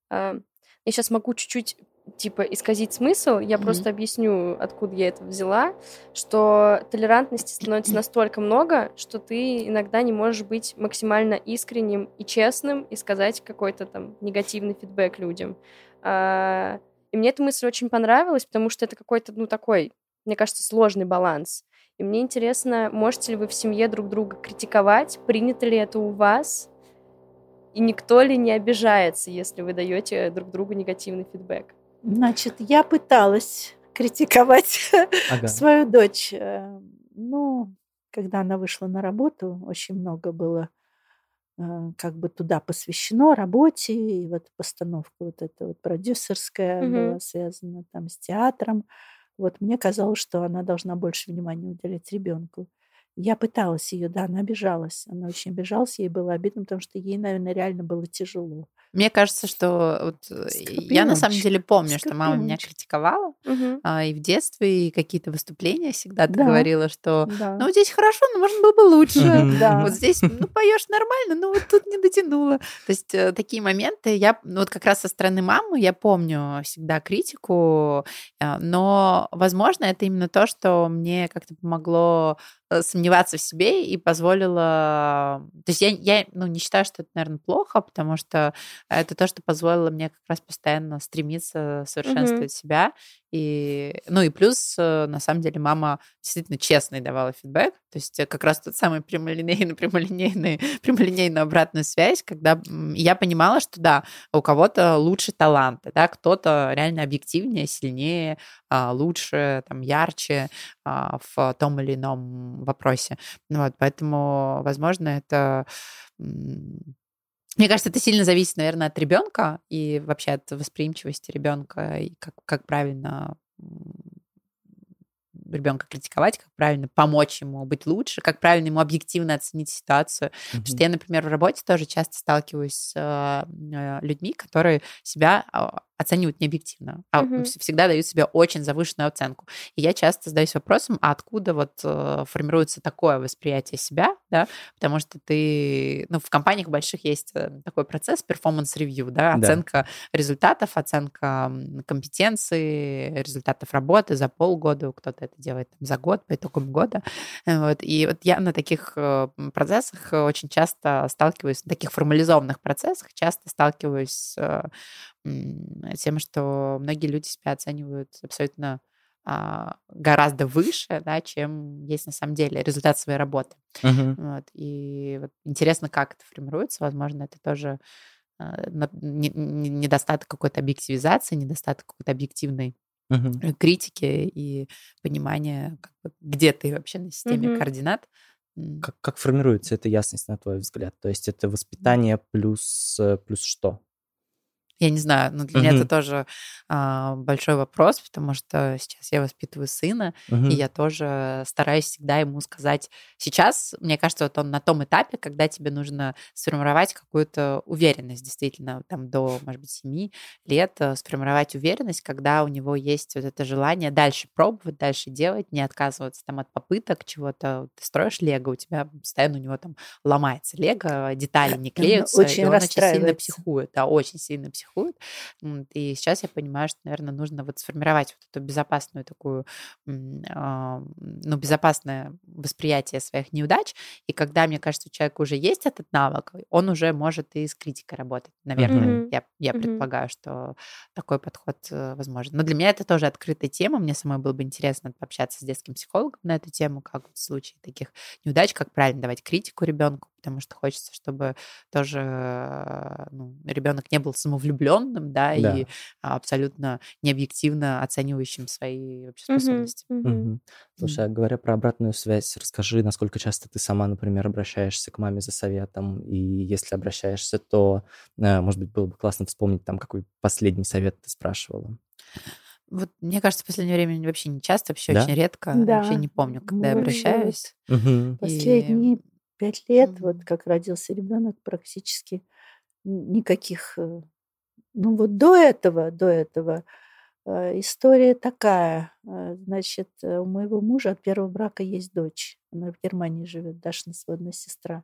э, я сейчас могу чуть-чуть типа исказить смысл. Я mm-hmm. просто объясню, откуда я это взяла, что толерантности становится mm-hmm. настолько много, что ты иногда не можешь быть максимально искренним и честным и сказать какой-то там негативный фидбэк людям. Э, и мне эта мысль очень понравилась, потому что это какой-то, ну, такой, мне кажется, сложный баланс. И мне интересно, можете ли вы в семье друг друга критиковать, принято ли это у вас, и никто ли не обижается, если вы даете друг другу негативный фидбэк? Значит, я пыталась критиковать ага. свою дочь. Ну, когда она вышла на работу, очень много было как бы туда посвящено, работе, и вот постановка вот эта вот продюсерская угу. была связана там с театром. Вот мне казалось, что она должна больше внимания уделять ребенку. Я пыталась ее, да, она обижалась. Она очень обижалась, ей было обидно, потому что ей, наверное, реально было тяжело. Мне кажется, что вот я на самом деле помню, что мама меня критиковала. Угу. И в детстве, и какие-то выступления всегда ты да. говорила, что да. ну вот здесь хорошо, но можно было бы лучше. Да. Вот здесь, ну, поешь нормально, но вот тут не дотянула. То есть такие моменты. Я, ну, вот как раз со стороны мамы я помню всегда критику, но, возможно, это именно то, что мне как-то помогло сомневаться в себе и позволило... То есть я, я ну, не считаю, что это, наверное, плохо, потому что это то, что позволило мне как раз постоянно стремиться совершенствовать mm-hmm. себя. И, ну и плюс, на самом деле, мама действительно честный давала фидбэк. То есть как раз тот самый прямолинейный, прямолинейный, прямолинейную обратную связь, когда я понимала, что да, у кого-то лучше таланты, да, кто-то реально объективнее, сильнее, лучше, там, ярче в том или ином вопросе. Вот, поэтому, возможно, это... Мне кажется, это сильно зависит, наверное, от ребенка и вообще от восприимчивости ребенка, и как, как правильно ребенка критиковать, как правильно помочь ему быть лучше, как правильно ему объективно оценить ситуацию. Mm-hmm. Потому что я, например, в работе тоже часто сталкиваюсь с людьми, которые себя оценивают необъективно, а mm-hmm. всегда дают себе очень завышенную оценку. И я часто задаюсь вопросом, а откуда вот э, формируется такое восприятие себя, да, потому что ты, ну, в компаниях больших есть такой процесс перформанс-ревью, да, оценка да. результатов, оценка компетенции, результатов работы за полгода, кто-то это делает там, за год, по итогам года. Вот. И вот я на таких процессах очень часто сталкиваюсь, на таких формализованных процессах часто сталкиваюсь с тем, что многие люди себя оценивают абсолютно а, гораздо выше, да, чем есть на самом деле результат своей работы. Uh-huh. Вот, и вот интересно, как это формируется. Возможно, это тоже а, не, не, недостаток какой-то объективизации, недостаток какой-то объективной uh-huh. критики и понимания, как бы, где ты вообще на системе uh-huh. координат. Как, как формируется эта ясность, на твой взгляд? То есть это воспитание плюс, плюс что? Я не знаю, но для mm-hmm. меня это тоже а, большой вопрос, потому что сейчас я воспитываю сына, mm-hmm. и я тоже стараюсь всегда ему сказать. Сейчас, мне кажется, вот он на том этапе, когда тебе нужно сформировать какую-то уверенность, действительно, там до, может быть, семи лет, сформировать уверенность, когда у него есть вот это желание дальше пробовать, дальше делать, не отказываться там от попыток чего-то. Ты строишь лего, у тебя постоянно у него там ломается лего, детали не клеются, очень и он очень сильно психует, да, очень сильно психует. И сейчас я понимаю, что, наверное, нужно вот сформировать вот эту безопасную такую, ну, безопасное восприятие своих неудач, и когда, мне кажется, у человека уже есть этот навык, он уже может и с критикой работать, наверное. Mm-hmm. Я, я mm-hmm. предполагаю, что такой подход возможен. Но для меня это тоже открытая тема, мне самой было бы интересно пообщаться с детским психологом на эту тему, как в случае таких неудач, как правильно давать критику ребенку, потому что хочется, чтобы тоже ну, ребенок не был самовлюбленным, да, да, и абсолютно необъективно оценивающим свои вообще способности. Mm-hmm. Mm-hmm. Слушай, а говоря про обратную связь, расскажи, насколько часто ты сама, например, обращаешься к маме за советом, и если обращаешься, то, может быть, было бы классно вспомнить, там, какой последний совет ты спрашивала. Вот, мне кажется, в последнее время вообще не часто, вообще да? очень редко, да. вообще не помню, когда я обращаюсь. Угу. Последние и... пять лет, угу. вот как родился ребенок, практически никаких... Ну вот до этого, до этого история такая. Значит, у моего мужа от первого брака есть дочь. Она в Германии живет, Дашина сводная сестра.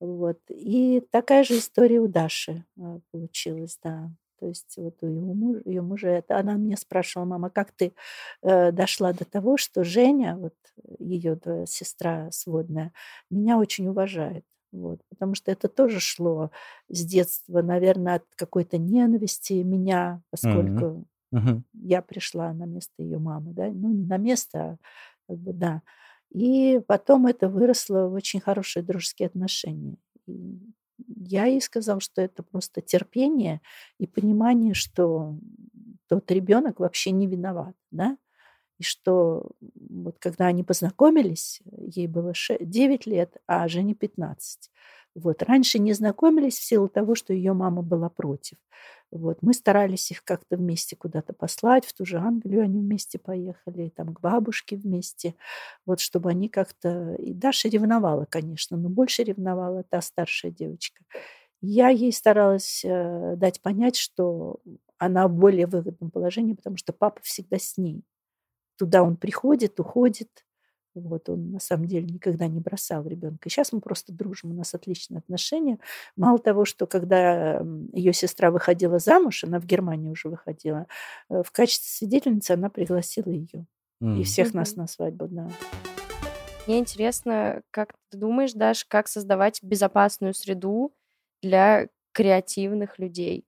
Вот. И такая же история у Даши получилась, да. То есть вот у его мужа, ее мужа это, она меня спрашивала: мама, как ты э, дошла до того, что Женя, вот ее да, сестра сводная, меня очень уважает. Вот, потому что это тоже шло с детства, наверное, от какой-то ненависти меня, поскольку mm-hmm. Mm-hmm. я пришла на место ее мамы, да, ну не на место, а как бы да. И потом это выросло в очень хорошие дружеские отношения. Я ей сказала, что это просто терпение и понимание, что тот ребенок вообще не виноват, да, и что вот когда они познакомились, ей было девять лет, а Жене пятнадцать. Вот. Раньше не знакомились в силу того, что ее мама была против. Вот. Мы старались их как-то вместе куда-то послать, в ту же Англию они вместе поехали, там, к бабушке вместе, вот, чтобы они как-то... И Даша ревновала, конечно, но больше ревновала та старшая девочка. Я ей старалась дать понять, что она в более выгодном положении, потому что папа всегда с ней. Туда он приходит, уходит. Вот он на самом деле никогда не бросал ребенка. И сейчас мы просто дружим, у нас отличные отношения. Мало того, что когда ее сестра выходила замуж, она в Германии уже выходила, в качестве свидетельницы она пригласила ее mm. и всех mm-hmm. нас на свадьбу. Да. Мне интересно, как ты думаешь, Даш, как создавать безопасную среду для креативных людей?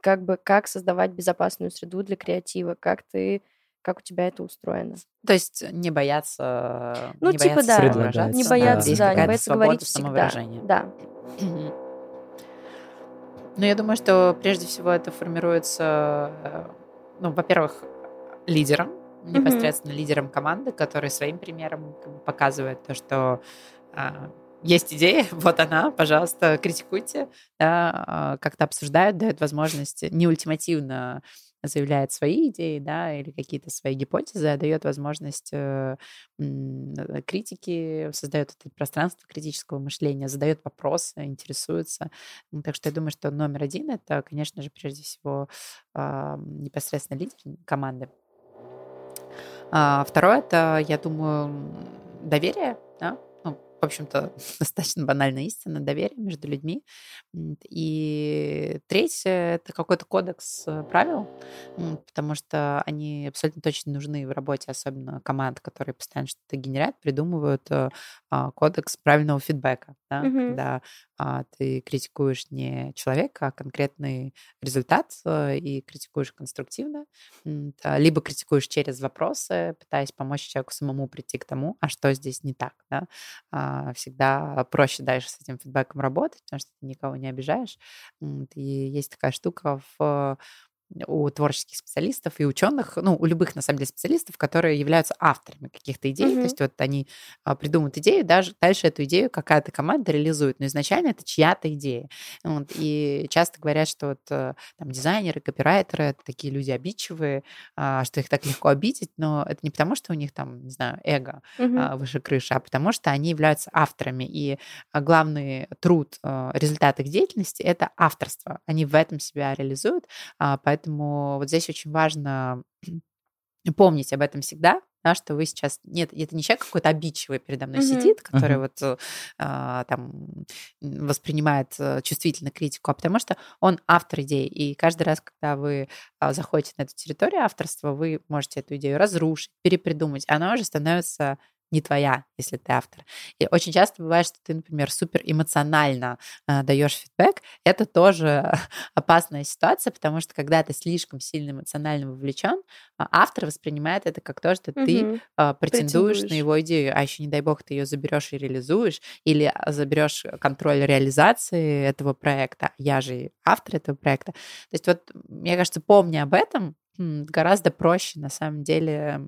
Как бы как создавать безопасную среду для креатива? Как ты Как у тебя это устроено? То есть не бояться, ну, не, типа, бояться да. самовыражаться. Не бояться, да, да, не бояться говорить всегда. Да. Mm-hmm. Ну, я думаю, что прежде всего это формируется, ну, во-первых, лидером, mm-hmm. непосредственно лидером команды, который своим примером показывает то, что... Есть идея, вот она, пожалуйста, критикуйте, да, как-то обсуждают, дают возможность, не ультимативно заявляет свои идеи, да, или какие-то свои гипотезы, а дает возможность критики, создает это пространство критического мышления, задает вопросы, интересуется. Так что я думаю, что номер один — это, конечно же, прежде всего непосредственно лидер команды. Второе — это, я думаю, доверие, да. В общем-то, достаточно банальная истина, доверие между людьми. И третье — это какой-то кодекс правил, потому что они абсолютно точно нужны в работе, особенно команд, которые постоянно что-то генерят, придумывают кодекс правильного фидбэка, да? Mm-hmm. Когда ты критикуешь не человека, а конкретный результат, и критикуешь конструктивно, либо критикуешь через вопросы, пытаясь помочь человеку самому прийти к тому, а что здесь не так, да? Всегда проще дальше с этим фидбэком работать, потому что ты никого не обижаешь. И есть такая штука в... у творческих специалистов и ученых, ну, у любых, на самом деле, специалистов, которые являются авторами каких-то идей. Mm-hmm. То есть вот они придумывают идею, даже дальше эту идею какая-то команда реализует. Но изначально это чья-то идея. Вот. И часто говорят, что вот, там, дизайнеры, копирайтеры — это такие люди обидчивые, что их так легко обидеть, но это не потому, что у них там, не знаю, эго mm-hmm. выше крыши, а потому что они являются авторами. И главный труд, результат их деятельности — это авторство. Они в этом себя реализуют, поэтому Поэтому вот здесь очень важно помнить об этом всегда, да, что вы сейчас... Нет, это не человек какой-то обидчивый передо мной mm-hmm. сидит, который mm-hmm. вот а, там воспринимает чувствительно критику, а потому что он автор идеи. И каждый раз, когда вы заходите на эту территорию авторства, вы можете эту идею разрушить, перепридумать. Она уже становится не твоя, если ты автор. И очень часто бывает, что ты, например, супер эмоционально э, даешь фидбэк. Это тоже опасная ситуация, потому что когда ты слишком сильно эмоционально вовлечен, автор воспринимает это как то, что угу. ты э, претендуешь, претендуешь на его идею, а еще, не дай бог, ты ее заберешь и реализуешь, или заберешь контроль реализации этого проекта. Я же автор этого проекта. То есть вот, мне кажется, помни об этом, гораздо проще, на самом деле,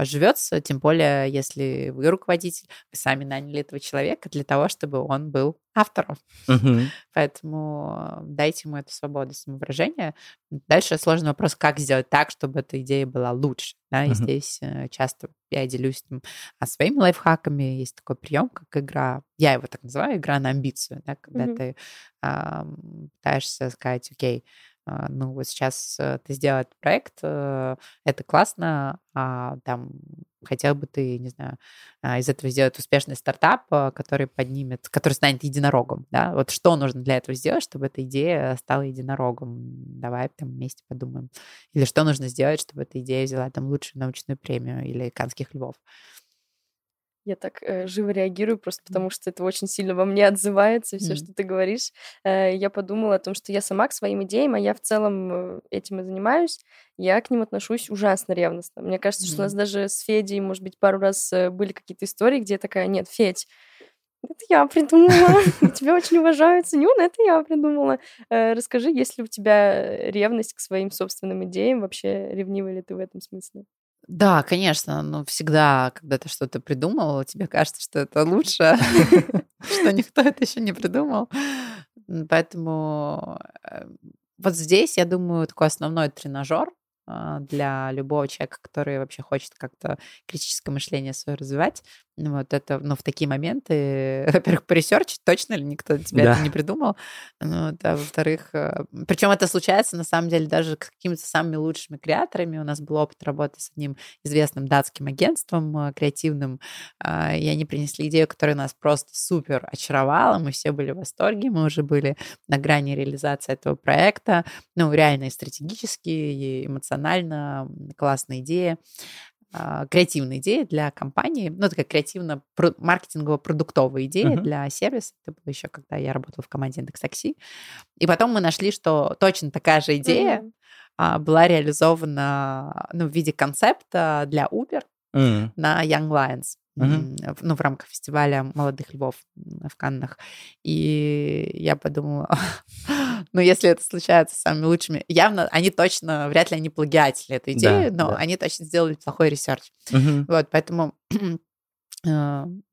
живется, тем более, если вы руководитель, вы сами наняли этого человека для того, чтобы он был автором. Uh-huh. Поэтому дайте ему эту свободу самовыражения. Дальше сложный вопрос, как сделать так, чтобы эта идея была лучше. Да? Uh-huh. И здесь часто я делюсь там, своими лайфхаками. Есть такой прием, как игра, я его так называю, игра на амбицию, да? Когда uh-huh. ты а, пытаешься сказать, окей, ну, вот сейчас ты сделал этот проект, это классно, а там хотел бы ты, не знаю, из этого сделать успешный стартап, который поднимет, который станет единорогом, да? Вот что нужно для этого сделать, чтобы эта идея стала единорогом? Давай там вместе подумаем. Или что нужно сделать, чтобы эта идея взяла там лучшую научную премию или Каннских львов? Я так э, живо реагирую, просто потому что это очень сильно во мне отзывается, все, mm-hmm. что ты говоришь. Э, я подумала о том, что я сама к своим идеям, а я в целом этим и занимаюсь. Я к ним отношусь ужасно ревностно. Мне кажется, mm-hmm. что у нас даже с Федей, может быть, пару раз были какие-то истории, где я такая: нет, Федь, это я придумала, тебя очень уважают, ценю, но это я придумала. Расскажи, есть ли у тебя ревность к своим собственным идеям? Вообще ревнива ли ты в этом смысле? Да, конечно, но всегда, когда ты что-то придумал, тебе кажется, что это лучше, что никто это еще не придумал. Поэтому вот здесь, я думаю, такой основной тренажер для любого человека, который вообще хочет как-то критическое мышление свое развивать. Вот это, ну, в такие моменты, во-первых, поресерчить, точно ли никто тебе да. это не придумал. Вот, а во-вторых, причем это случается, на самом деле, даже с какими-то самыми лучшими креаторами. У нас был опыт работы с одним известным датским агентством креативным, и они принесли идею, которая нас просто супер очаровала. Мы все были в восторге, мы уже были на грани реализации этого проекта. Ну, реально и стратегически, и эмоционально классная идея. Креативная идея для компании, ну, такая креативно-маркетингово-продуктовая идея uh-huh. для сервиса. Это было еще, когда я работала в команде Яндекс.Такси. И потом мы нашли, что точно такая же идея uh-huh. была реализована, ну, в виде концепта для Uber uh-huh. на Young Lions. Mm-hmm. Ну, в рамках фестиваля молодых львов в Каннах. И я подумала, ну, если это случается с самыми лучшими, явно они точно, вряд ли они плагиатели этой идеи, да, но да. они точно сделали плохой ресерч. Mm-hmm. Вот, поэтому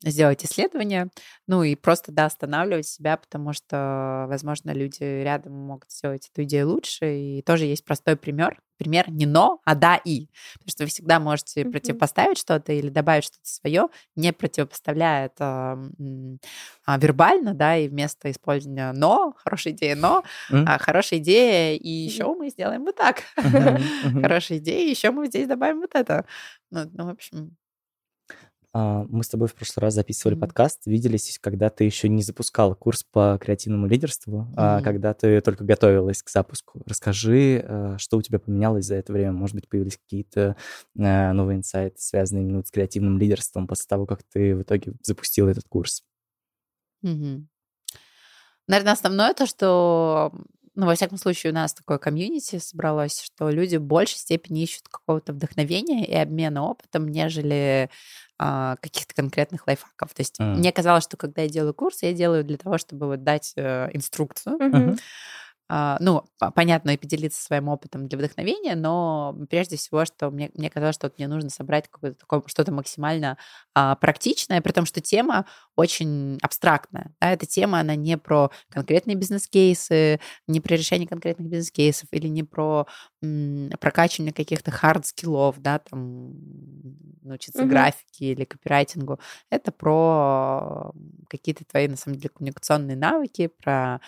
сделать исследование, ну, и просто, да, останавливать себя, потому что, возможно, люди рядом могут сделать эту идею лучше. И тоже есть простой пример. Пример не «но», а «да» и. Потому что вы всегда можете mm-hmm. противопоставить что-то или добавить что-то свое, не противопоставляя это а, вербально, да, и вместо использования «но», хорошая идея «но», mm-hmm. а, хорошая идея, и еще мы сделаем вот так. Mm-hmm. Mm-hmm. Хорошая идея, и еще мы здесь добавим вот это. Ну, ну в общем... Мы с тобой в прошлый раз записывали mm-hmm. подкаст, виделись, когда ты еще не запускала курс по креативному лидерству, mm-hmm. когда ты только готовилась к запуску. Расскажи, что у тебя поменялось за это время? Может быть, появились какие-то новые инсайты, связанные именно с креативным лидерством после того, как ты в итоге запустила этот курс? Mm-hmm. Наверное, основное то, что... Ну, во всяком случае, у нас такое комьюнити собралось, что люди в большей степени ищут какого-то вдохновения и обмена опытом, нежели э, каких-то конкретных лайфхаков. То есть mm-hmm. мне казалось, что когда я делаю курс, я делаю для того, чтобы вот дать э, инструкцию. Mm-hmm. Uh, ну, понятно, и поделиться своим опытом для вдохновения, но прежде всего, что мне, мне казалось, что вот мне нужно собрать какое-то такое, что-то максимально uh, практичное, при том, что тема очень абстрактная. Да? Эта тема, она не про конкретные бизнес-кейсы, не про решение конкретных бизнес-кейсов или не про м- прокачивание каких-то хард-скиллов, да, там, научиться mm-hmm. графике или копирайтингу. Это про какие-то твои, на самом деле, коммуникационные навыки, про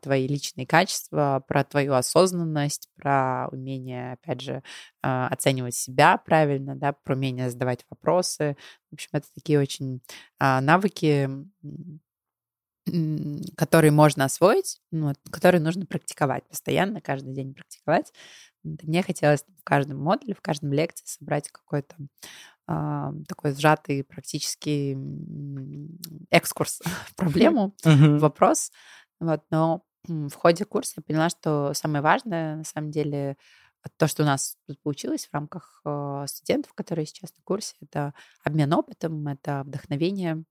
твои личные качества, про твою осознанность, про умение, опять же, оценивать себя правильно, да, про умение задавать вопросы. В общем, это такие очень навыки, который можно освоить, ну, который нужно практиковать постоянно, каждый день практиковать. Мне хотелось в каждом модуле, в каждом лекции собрать какой-то э, такой сжатый практически экскурс в проблему, в вопрос. Вот, но в ходе курса я поняла, что самое важное, на самом деле, то, что у нас получилось в рамках студентов, которые сейчас на курсе, это обмен опытом, это вдохновение.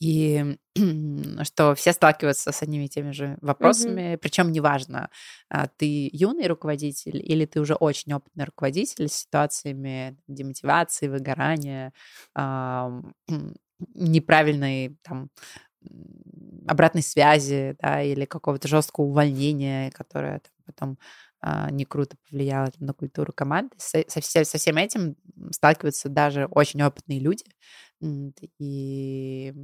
И что все сталкиваются с одними и теми же вопросами. Mm-hmm. Причем неважно, ты юный руководитель или ты уже очень опытный руководитель с ситуациями демотивации, выгорания, неправильной там, обратной связи, да, или какого-то жесткого увольнения, которое там, потом не круто повлияло там, на культуру команды. Со, со, со всем этим сталкиваются даже очень опытные люди. И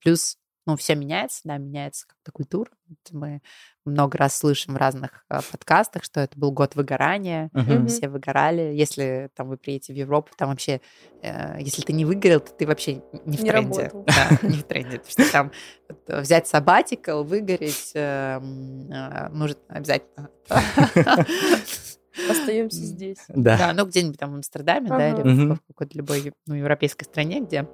плюс, ну, все меняется, да, меняется как-то культура. Мы много раз слышим в разных подкастах, что это был год выгорания, uh-huh. все выгорали. Если там вы приедете в Европу, там вообще, э, если ты не выгорел, то ты вообще не в не тренде. Да, не в тренде. Потому что там вот, взять сабатикал, выгореть, э, э, нужно обязательно. Остаемся здесь. Да. да, ну где-нибудь там в Амстердаме, ага. да, или угу. в какой-то любой, ну, европейской стране, где,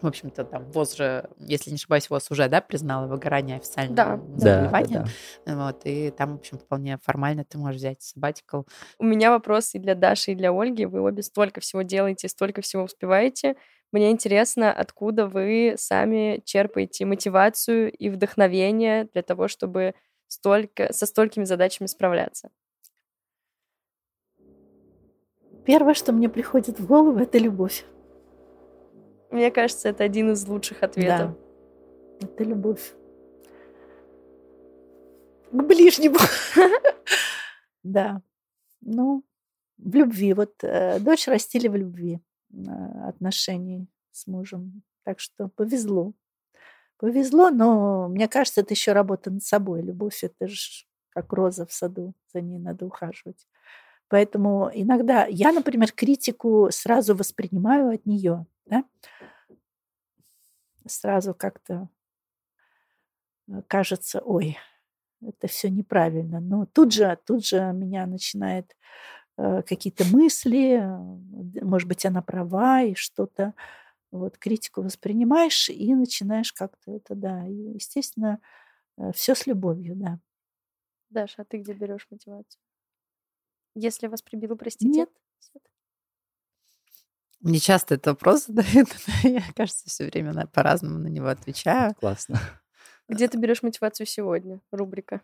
в общем-то, там ВОЗ же, если не ошибаюсь, ВОЗ уже, да, признала выгорание официальным да. заболеванием. Да, да, да. Вот, и там, в общем, вполне формально ты можешь взять sabbatical. У меня вопрос и для Даши, и для Ольги. Вы обе столько всего делаете, столько всего успеваете. Мне интересно, откуда вы сами черпаете мотивацию и вдохновение для того, чтобы столько, со столькими задачами справляться. Первое, что мне приходит в голову, это любовь. Мне кажется, это один из лучших ответов. Да. Это любовь. К ближнему. Да. Ну, в любви. Вот дочь растили в любви отношений с мужем. Так что повезло. Повезло, но мне кажется, это еще работа над собой. Любовь – это же как роза в саду. За ней надо ухаживать. Поэтому иногда я, например, критику сразу воспринимаю от нее, да? Сразу как-то кажется, ой, это все неправильно. Но тут же, тут же меня начинают э, какие-то мысли, может быть, она права и что-то. Вот критику воспринимаешь и начинаешь как-то это, да. И, естественно, э, все с любовью, да. Даша, а ты где берешь мотивацию? Если вас прибило, простите. Нет. Мне часто этот вопрос задают. Я, кажется, все время по-разному на него отвечаю. Классно. Где ты берешь мотивацию сегодня? Рубрика.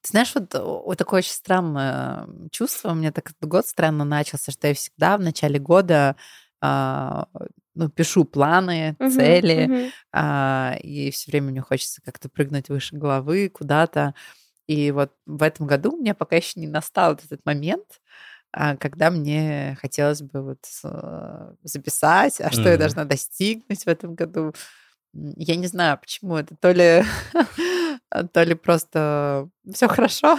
Ты знаешь, вот, вот такое очень странное чувство. У меня так этот год странно начался, что я всегда в начале года э, ну, пишу планы, угу, цели, угу. Э, и все время мне хочется как-то прыгнуть выше головы куда-то. И вот в этом году у меня пока еще не настал этот момент, когда мне хотелось бы вот записать, а что mm-hmm. я должна достигнуть в этом году. Я не знаю, почему это. То ли, то ли просто все хорошо,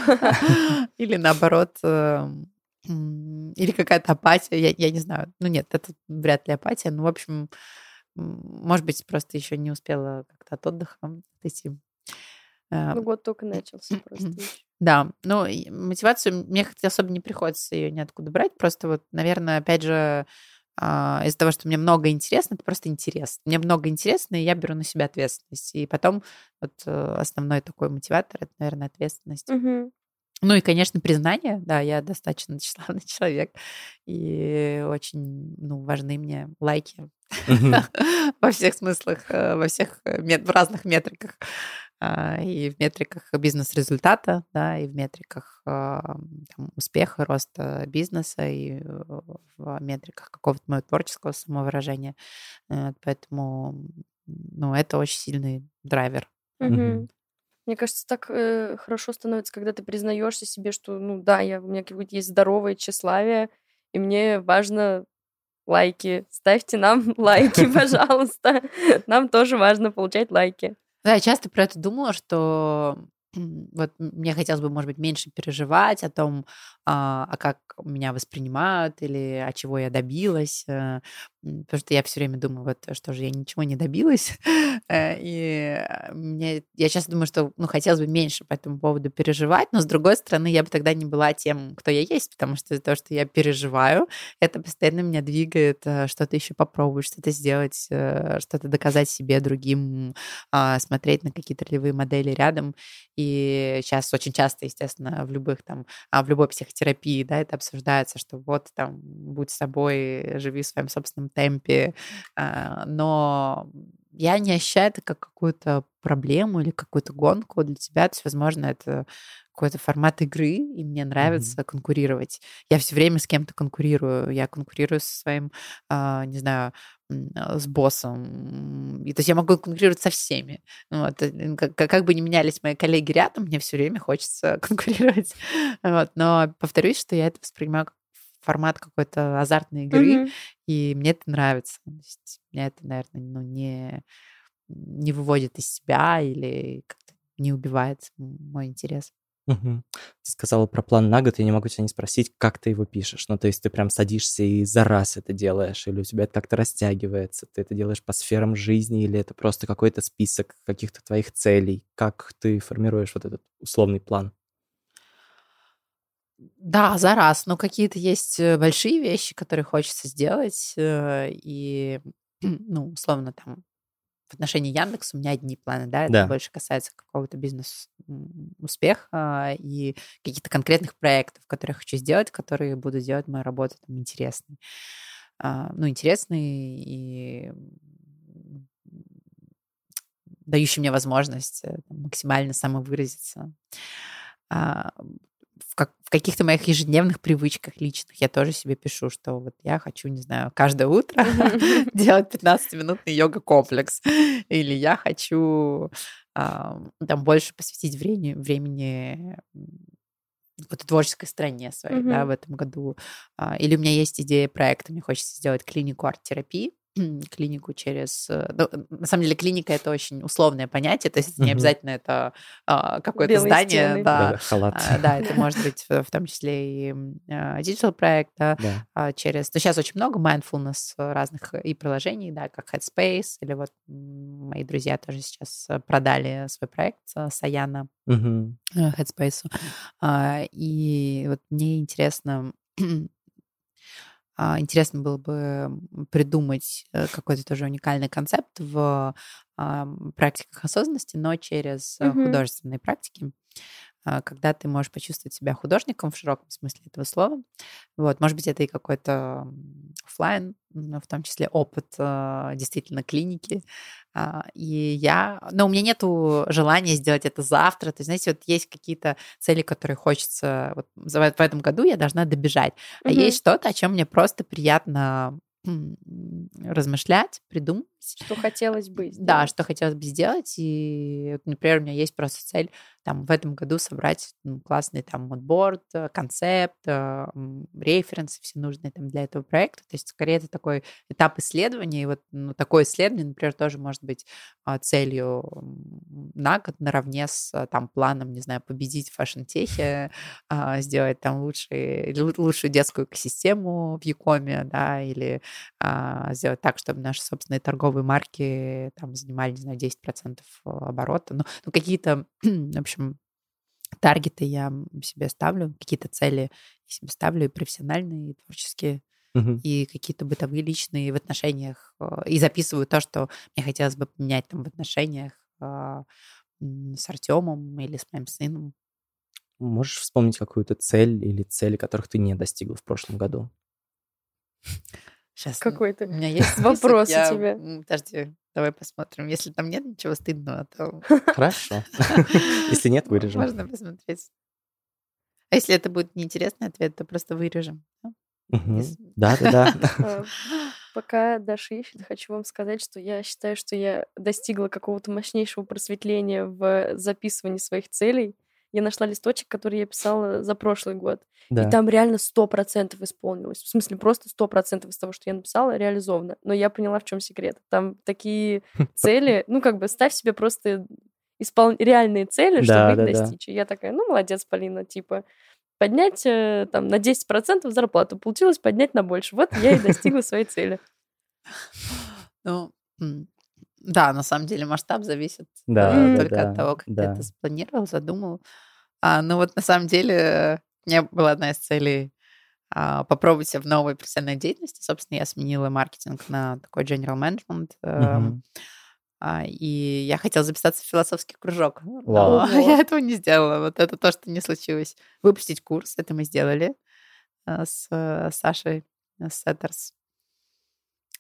или наоборот, или какая-то апатия. Я, я не знаю. Ну нет, это вряд ли апатия. Ну, в общем, может быть, просто еще не успела как-то от отдыха отойти. Ну, год только начался просто. Да, ну, мотивацию мне особо не приходится ее ниоткуда брать, просто вот, наверное, опять же, из-за того, что мне много интересно, это просто интерес. Мне много интересно, и я беру на себя ответственность. И потом вот основной такой мотиватор – это, наверное, ответственность. Угу. Ну и, конечно, признание. Да, я достаточно тщеславный человек, и очень, ну, важны мне лайки во всех смыслах, во всех разных метриках. И в метриках бизнес-результата, да, и в метриках там, успеха, роста бизнеса, и в метриках какого-то моего творческого самовыражения. Поэтому, ну, это очень сильный драйвер. Угу. Мне кажется, так э, хорошо становится, когда ты признаешься себе, что, ну, да, я, у меня какое-то есть здоровое тщеславие, и мне важно... Лайки. Ставьте нам лайки, пожалуйста. Нам тоже важно получать лайки. Да, я часто про это думала, что вот мне хотелось бы, может быть, меньше переживать о том, а как меня воспринимают или а чего я добилась. Потому что я все время думаю, вот что же я ничего не добилась. И мне, я сейчас думаю, что ну, хотелось бы меньше по этому поводу переживать, но, с другой стороны, я бы тогда не была тем, кто я есть, потому что то, что я переживаю, это постоянно меня двигает что-то еще попробовать, что-то сделать, что-то доказать себе, другим, смотреть на какие-то ролевые модели рядом. И сейчас очень часто, естественно, в, любых, там, в любой психотерапии, да, это обсуждается, что вот там будь собой, живи в своем собственном темпе, но я не ощущаю это как какую-то проблему или какую-то гонку. Для тебя, то есть, возможно, это какой-то формат игры, и мне нравится mm-hmm. конкурировать. Я все время с кем-то конкурирую. Я конкурирую со своим, не знаю, с боссом. И, то есть я могу конкурировать со всеми. Вот. Как, как бы ни менялись мои коллеги рядом, мне все время хочется конкурировать. Вот. Но повторюсь, что я это воспринимаю как формат какой-то азартной игры, mm-hmm. и мне это нравится. То есть меня это, наверное, ну, не, не выводит из себя или как-то не убивает мой интерес. Mm-hmm. Ты сказала про план на год, я не могу тебя не спросить, как ты его пишешь. Ну, то есть ты прям садишься и за раз это делаешь, или у тебя это как-то растягивается, ты это делаешь по сферам жизни, или это просто какой-то список каких-то твоих целей? Как ты формируешь вот этот условный план? Да, за раз, но какие-то есть большие вещи, которые хочется сделать, и, ну, условно, там, в отношении Яндекса у меня одни планы, да, это да. больше касается какого-то бизнес-успеха и каких-то конкретных проектов, которые я хочу сделать, которые буду делать мою работу там интересной. Ну, интересной и дающей мне возможность максимально самовыразиться. В каких-то моих ежедневных привычках личных я тоже себе пишу, что вот я хочу, не знаю, каждое утро делать пятнадцатиминутный йога-комплекс. Или я хочу там больше посвятить времени вот творческой стороне своей, да, в этом году. Или у меня есть идея проекта, мне хочется сделать клинику арт-терапии. Клинику через... Ну, на самом деле, клиника — это очень условное понятие, то есть не обязательно это а, какое-то белые здание. Стены. Да, да, халат. А, да, это может быть в, в том числе и диджитал-проект. Да, да. а, через... Ну, сейчас очень много mindfulness разных и приложений, да, как Headspace, или вот мои друзья тоже сейчас продали свой проект Саяна угу. Headspace. А, и вот мне интересно... Интересно было бы придумать какой-то тоже уникальный концепт в практиках осознанности, но через mm-hmm. художественные практики, когда ты можешь почувствовать себя художником в широком смысле этого слова. Вот, может быть, это и какой-то офлайн, в том числе опыт действительно клиники. И я... Но у меня нету желания сделать это завтра. То есть, знаете, вот есть какие-то цели, которые хочется... Вот в этом году я должна добежать. Mm-hmm. А есть что-то, о чем мне просто приятно... размышлять, придумать. Что хотелось бы сделать. Да, что хотелось бы сделать. И, например, у меня есть просто цель там, в этом году собрать ну, классный там модборд, концепт, референсы все нужные там, для этого проекта. То есть, скорее, это такой этап исследования. И вот ну, такое исследование, например, тоже может быть целью на год наравне с там, планом, не знаю, победить в фэшн-техе, сделать там лучший, лучшую детскую экосистему в Якоме, да, или сделать так, чтобы наши собственные торговые марки там занимали, не знаю, десять процентов оборота. Ну, ну какие-то, в общем, таргеты я себе ставлю, какие-то цели я себе ставлю, и профессиональные, и творческие, угу. и какие-то бытовые, личные в отношениях. И записываю то, что мне хотелось бы поменять там в отношениях с Артемом или с моим сыном. Можешь вспомнить какую-то цель или цели, которых ты не достигла в прошлом году? Сейчас какой-то у меня есть вопрос у тебя. Подожди, давай посмотрим. Если там нет ничего стыдного, то... Хорошо. Если нет, вырежем. Можно посмотреть. А если это будет неинтересный ответ, то просто вырежем. Да-да-да. Пока Даша ищет, хочу вам сказать, что я считаю, что я достигла какого-то мощнейшего просветления в записывании своих целей. Я нашла листочек, который я писала за прошлый год. Да. И там реально сто процентов исполнилось. В смысле, просто сто процентов из того, что я написала, реализовано. Но я поняла, в чем секрет. Там такие цели... Ну, как бы, ставь себе просто испол... реальные цели, да, чтобы их да, достичь. Да. И я такая, ну, молодец, Полина, типа... Поднять там на десять процентов зарплату. Получилось поднять на больше. Вот я и достигла своей цели. Ну, да, на самом деле масштаб зависит да, только да, от того, как да. ты это спланировал, задумал. А, ну вот на самом деле у меня была одна из целей а, попробовать себя в новой профессиональной деятельности. Собственно, я сменила маркетинг на такой general management. Угу. А, и я хотела записаться в философский кружок, но Вау. я этого не сделала. Вот это то, что не случилось. Выпустить курс, это мы сделали а, с а, Сашей Сеттерс.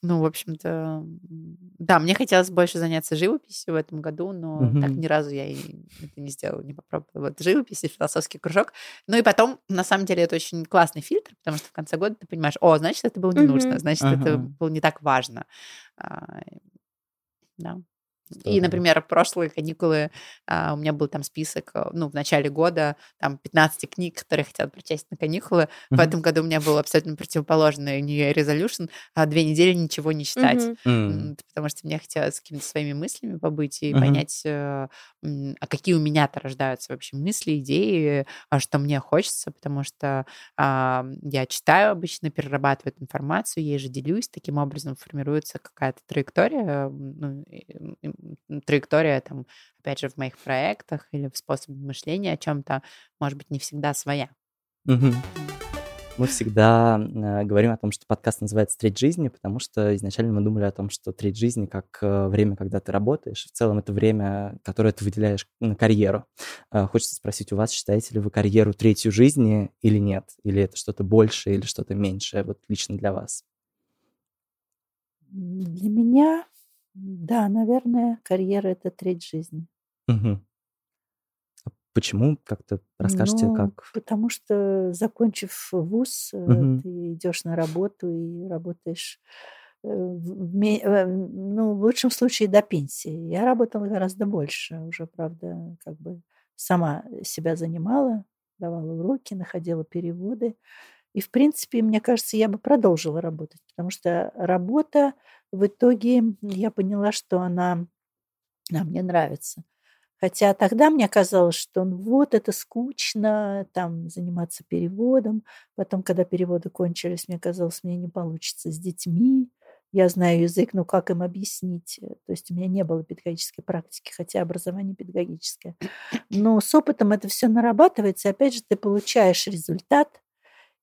Ну, в общем-то, да, мне хотелось больше заняться живописью в этом году, но mm-hmm. так ни разу я и это не сделала, не попробовала. Вот живопись и философский кружок. Ну и потом, на самом деле, это очень классный фильтр, потому что в конце года ты понимаешь, о, значит, это было не mm-hmm. нужно, значит, uh-huh. это было не так важно. А, да. И, например, прошлые каникулы а, у меня был там список, ну, в начале года, там, пятнадцать книг, которые я хотела прочесть на каникулы. Mm-hmm. В этом году у меня был абсолютно противоположный New Year Resolution, а две недели ничего не читать. Mm-hmm. Mm-hmm. Потому что мне хотелось с какими-то своими мыслями побыть и mm-hmm. понять, а, а какие у меня-то рождаются вообще мысли, идеи, а что мне хочется, потому что а, я читаю обычно, перерабатываю эту информацию, ей же делюсь, таким образом формируется какая-то траектория, ну, траектория, там, опять же, в моих проектах или в способе мышления о чем-то, может быть, не всегда своя. Угу. Мы всегда э, говорим о том, что подкаст называется «Треть жизни», потому что изначально мы думали о том, что треть жизни как э, время, когда ты работаешь, в целом это время, которое ты выделяешь на карьеру. Э, хочется спросить у вас, считаете ли вы карьеру третью жизни или нет? Или это что-то большее или что-то меньшее, вот лично для вас? Для меня... Да, наверное, карьера — это треть жизни. Угу. Почему? Как-то расскажете, ну, как? Потому что, закончив вуз, угу. ты идешь на работу и работаешь, ну, в лучшем случае, до пенсии. Я работала гораздо больше уже, правда, как бы сама себя занимала, давала уроки, находила переводы. И, в принципе, мне кажется, я бы продолжила работать, потому что работа, в итоге я поняла, что она, она мне нравится. Хотя тогда мне казалось, что ну, вот это скучно, там заниматься переводом. Потом, когда переводы кончились, мне казалось, мне не получится с детьми. Я знаю язык, но как им объяснить? То есть у меня не было педагогической практики, хотя образование педагогическое. Но с опытом это все нарабатывается. И опять же, ты получаешь результат.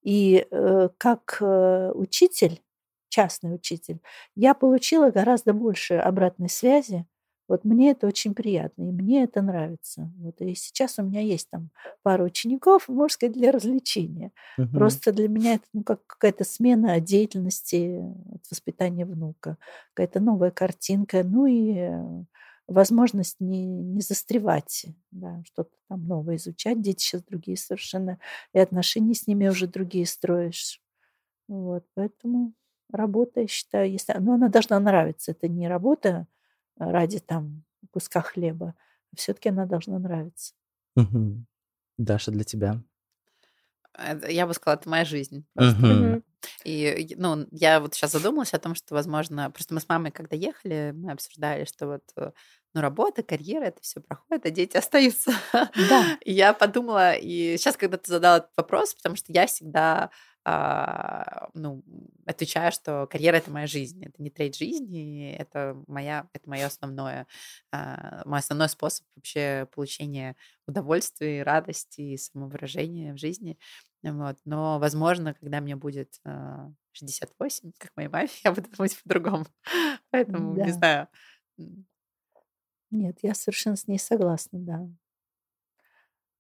И э, как э, учитель, частный учитель, я получила гораздо больше обратной связи. Вот мне это очень приятно, и мне это нравится. Вот, и сейчас у меня есть там пара учеников, можно сказать, для развлечения. Uh-huh. Просто для меня это ну, как какая-то смена деятельности от воспитания внука, какая-то новая картинка, ну и возможность не, не застревать, да, что-то там новое изучать. Дети сейчас другие совершенно, и отношения с ними уже другие строишь. Вот, поэтому... Работа, я считаю, если... но она должна нравиться. Это не работа ради там куска хлеба. Все-таки она должна нравиться. Угу. Даша, для тебя? Я бы сказала, это моя жизнь. Угу. И, ну, я вот сейчас задумалась о том, что, возможно... Просто мы с мамой, когда ехали, мы обсуждали, что вот... Ну, работа, карьера, это все проходит, а дети остаются. Да. И я подумала, и сейчас, когда ты задала этот вопрос, потому что я всегда а, ну, отвечаю, что карьера — это моя жизнь, это не треть жизни, это моя, это мое основное, а, мой основной способ вообще получения удовольствия, радости и самовыражения в жизни. Вот. Но, возможно, когда мне будет а, шестьдесят восемь, как моей маме, я буду думать по-другому. Поэтому, да. не знаю... Нет, я совершенно с ней согласна, да.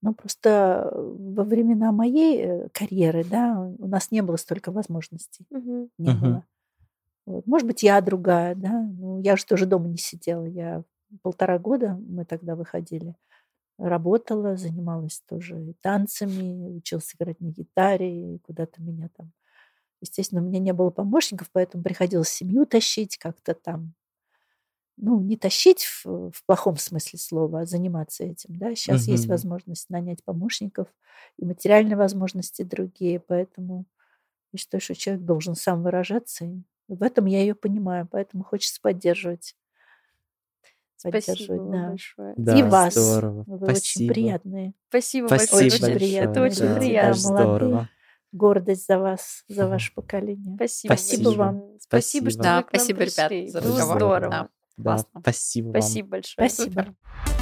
Но просто во времена моей карьеры, да, у нас не было столько возможностей. Uh-huh. Не uh-huh. было. Вот. Может быть, я другая, да. Ну, я же тоже дома не сидела. Я полтора года, мы тогда выходили, работала, занималась тоже танцами, училась играть на гитаре, и куда-то меня там... Естественно, у меня не было помощников, поэтому приходилось семью тащить как-то там. Ну, не тащить в, в плохом смысле слова, а заниматься этим, да. Сейчас угу. есть возможность нанять помощников и материальные возможности другие, поэтому я считаю, что человек должен сам выражаться, и в этом я ее понимаю, поэтому хочется поддерживать. Спасибо да. большое. Да, и вас. Здорово. Вы Спасибо. Очень приятные. Спасибо, Спасибо большое. Очень приятно. Это очень да, приятно. Молодые. гордость за вас, за ваше поколение. Спасибо, спасибо вам. Спасибо, спасибо, что да, вы к нам спасибо, пришли. Ребят, за разговор. Здорово. Да. Да, спасибо, спасибо вам. Спасибо большое. Спасибо.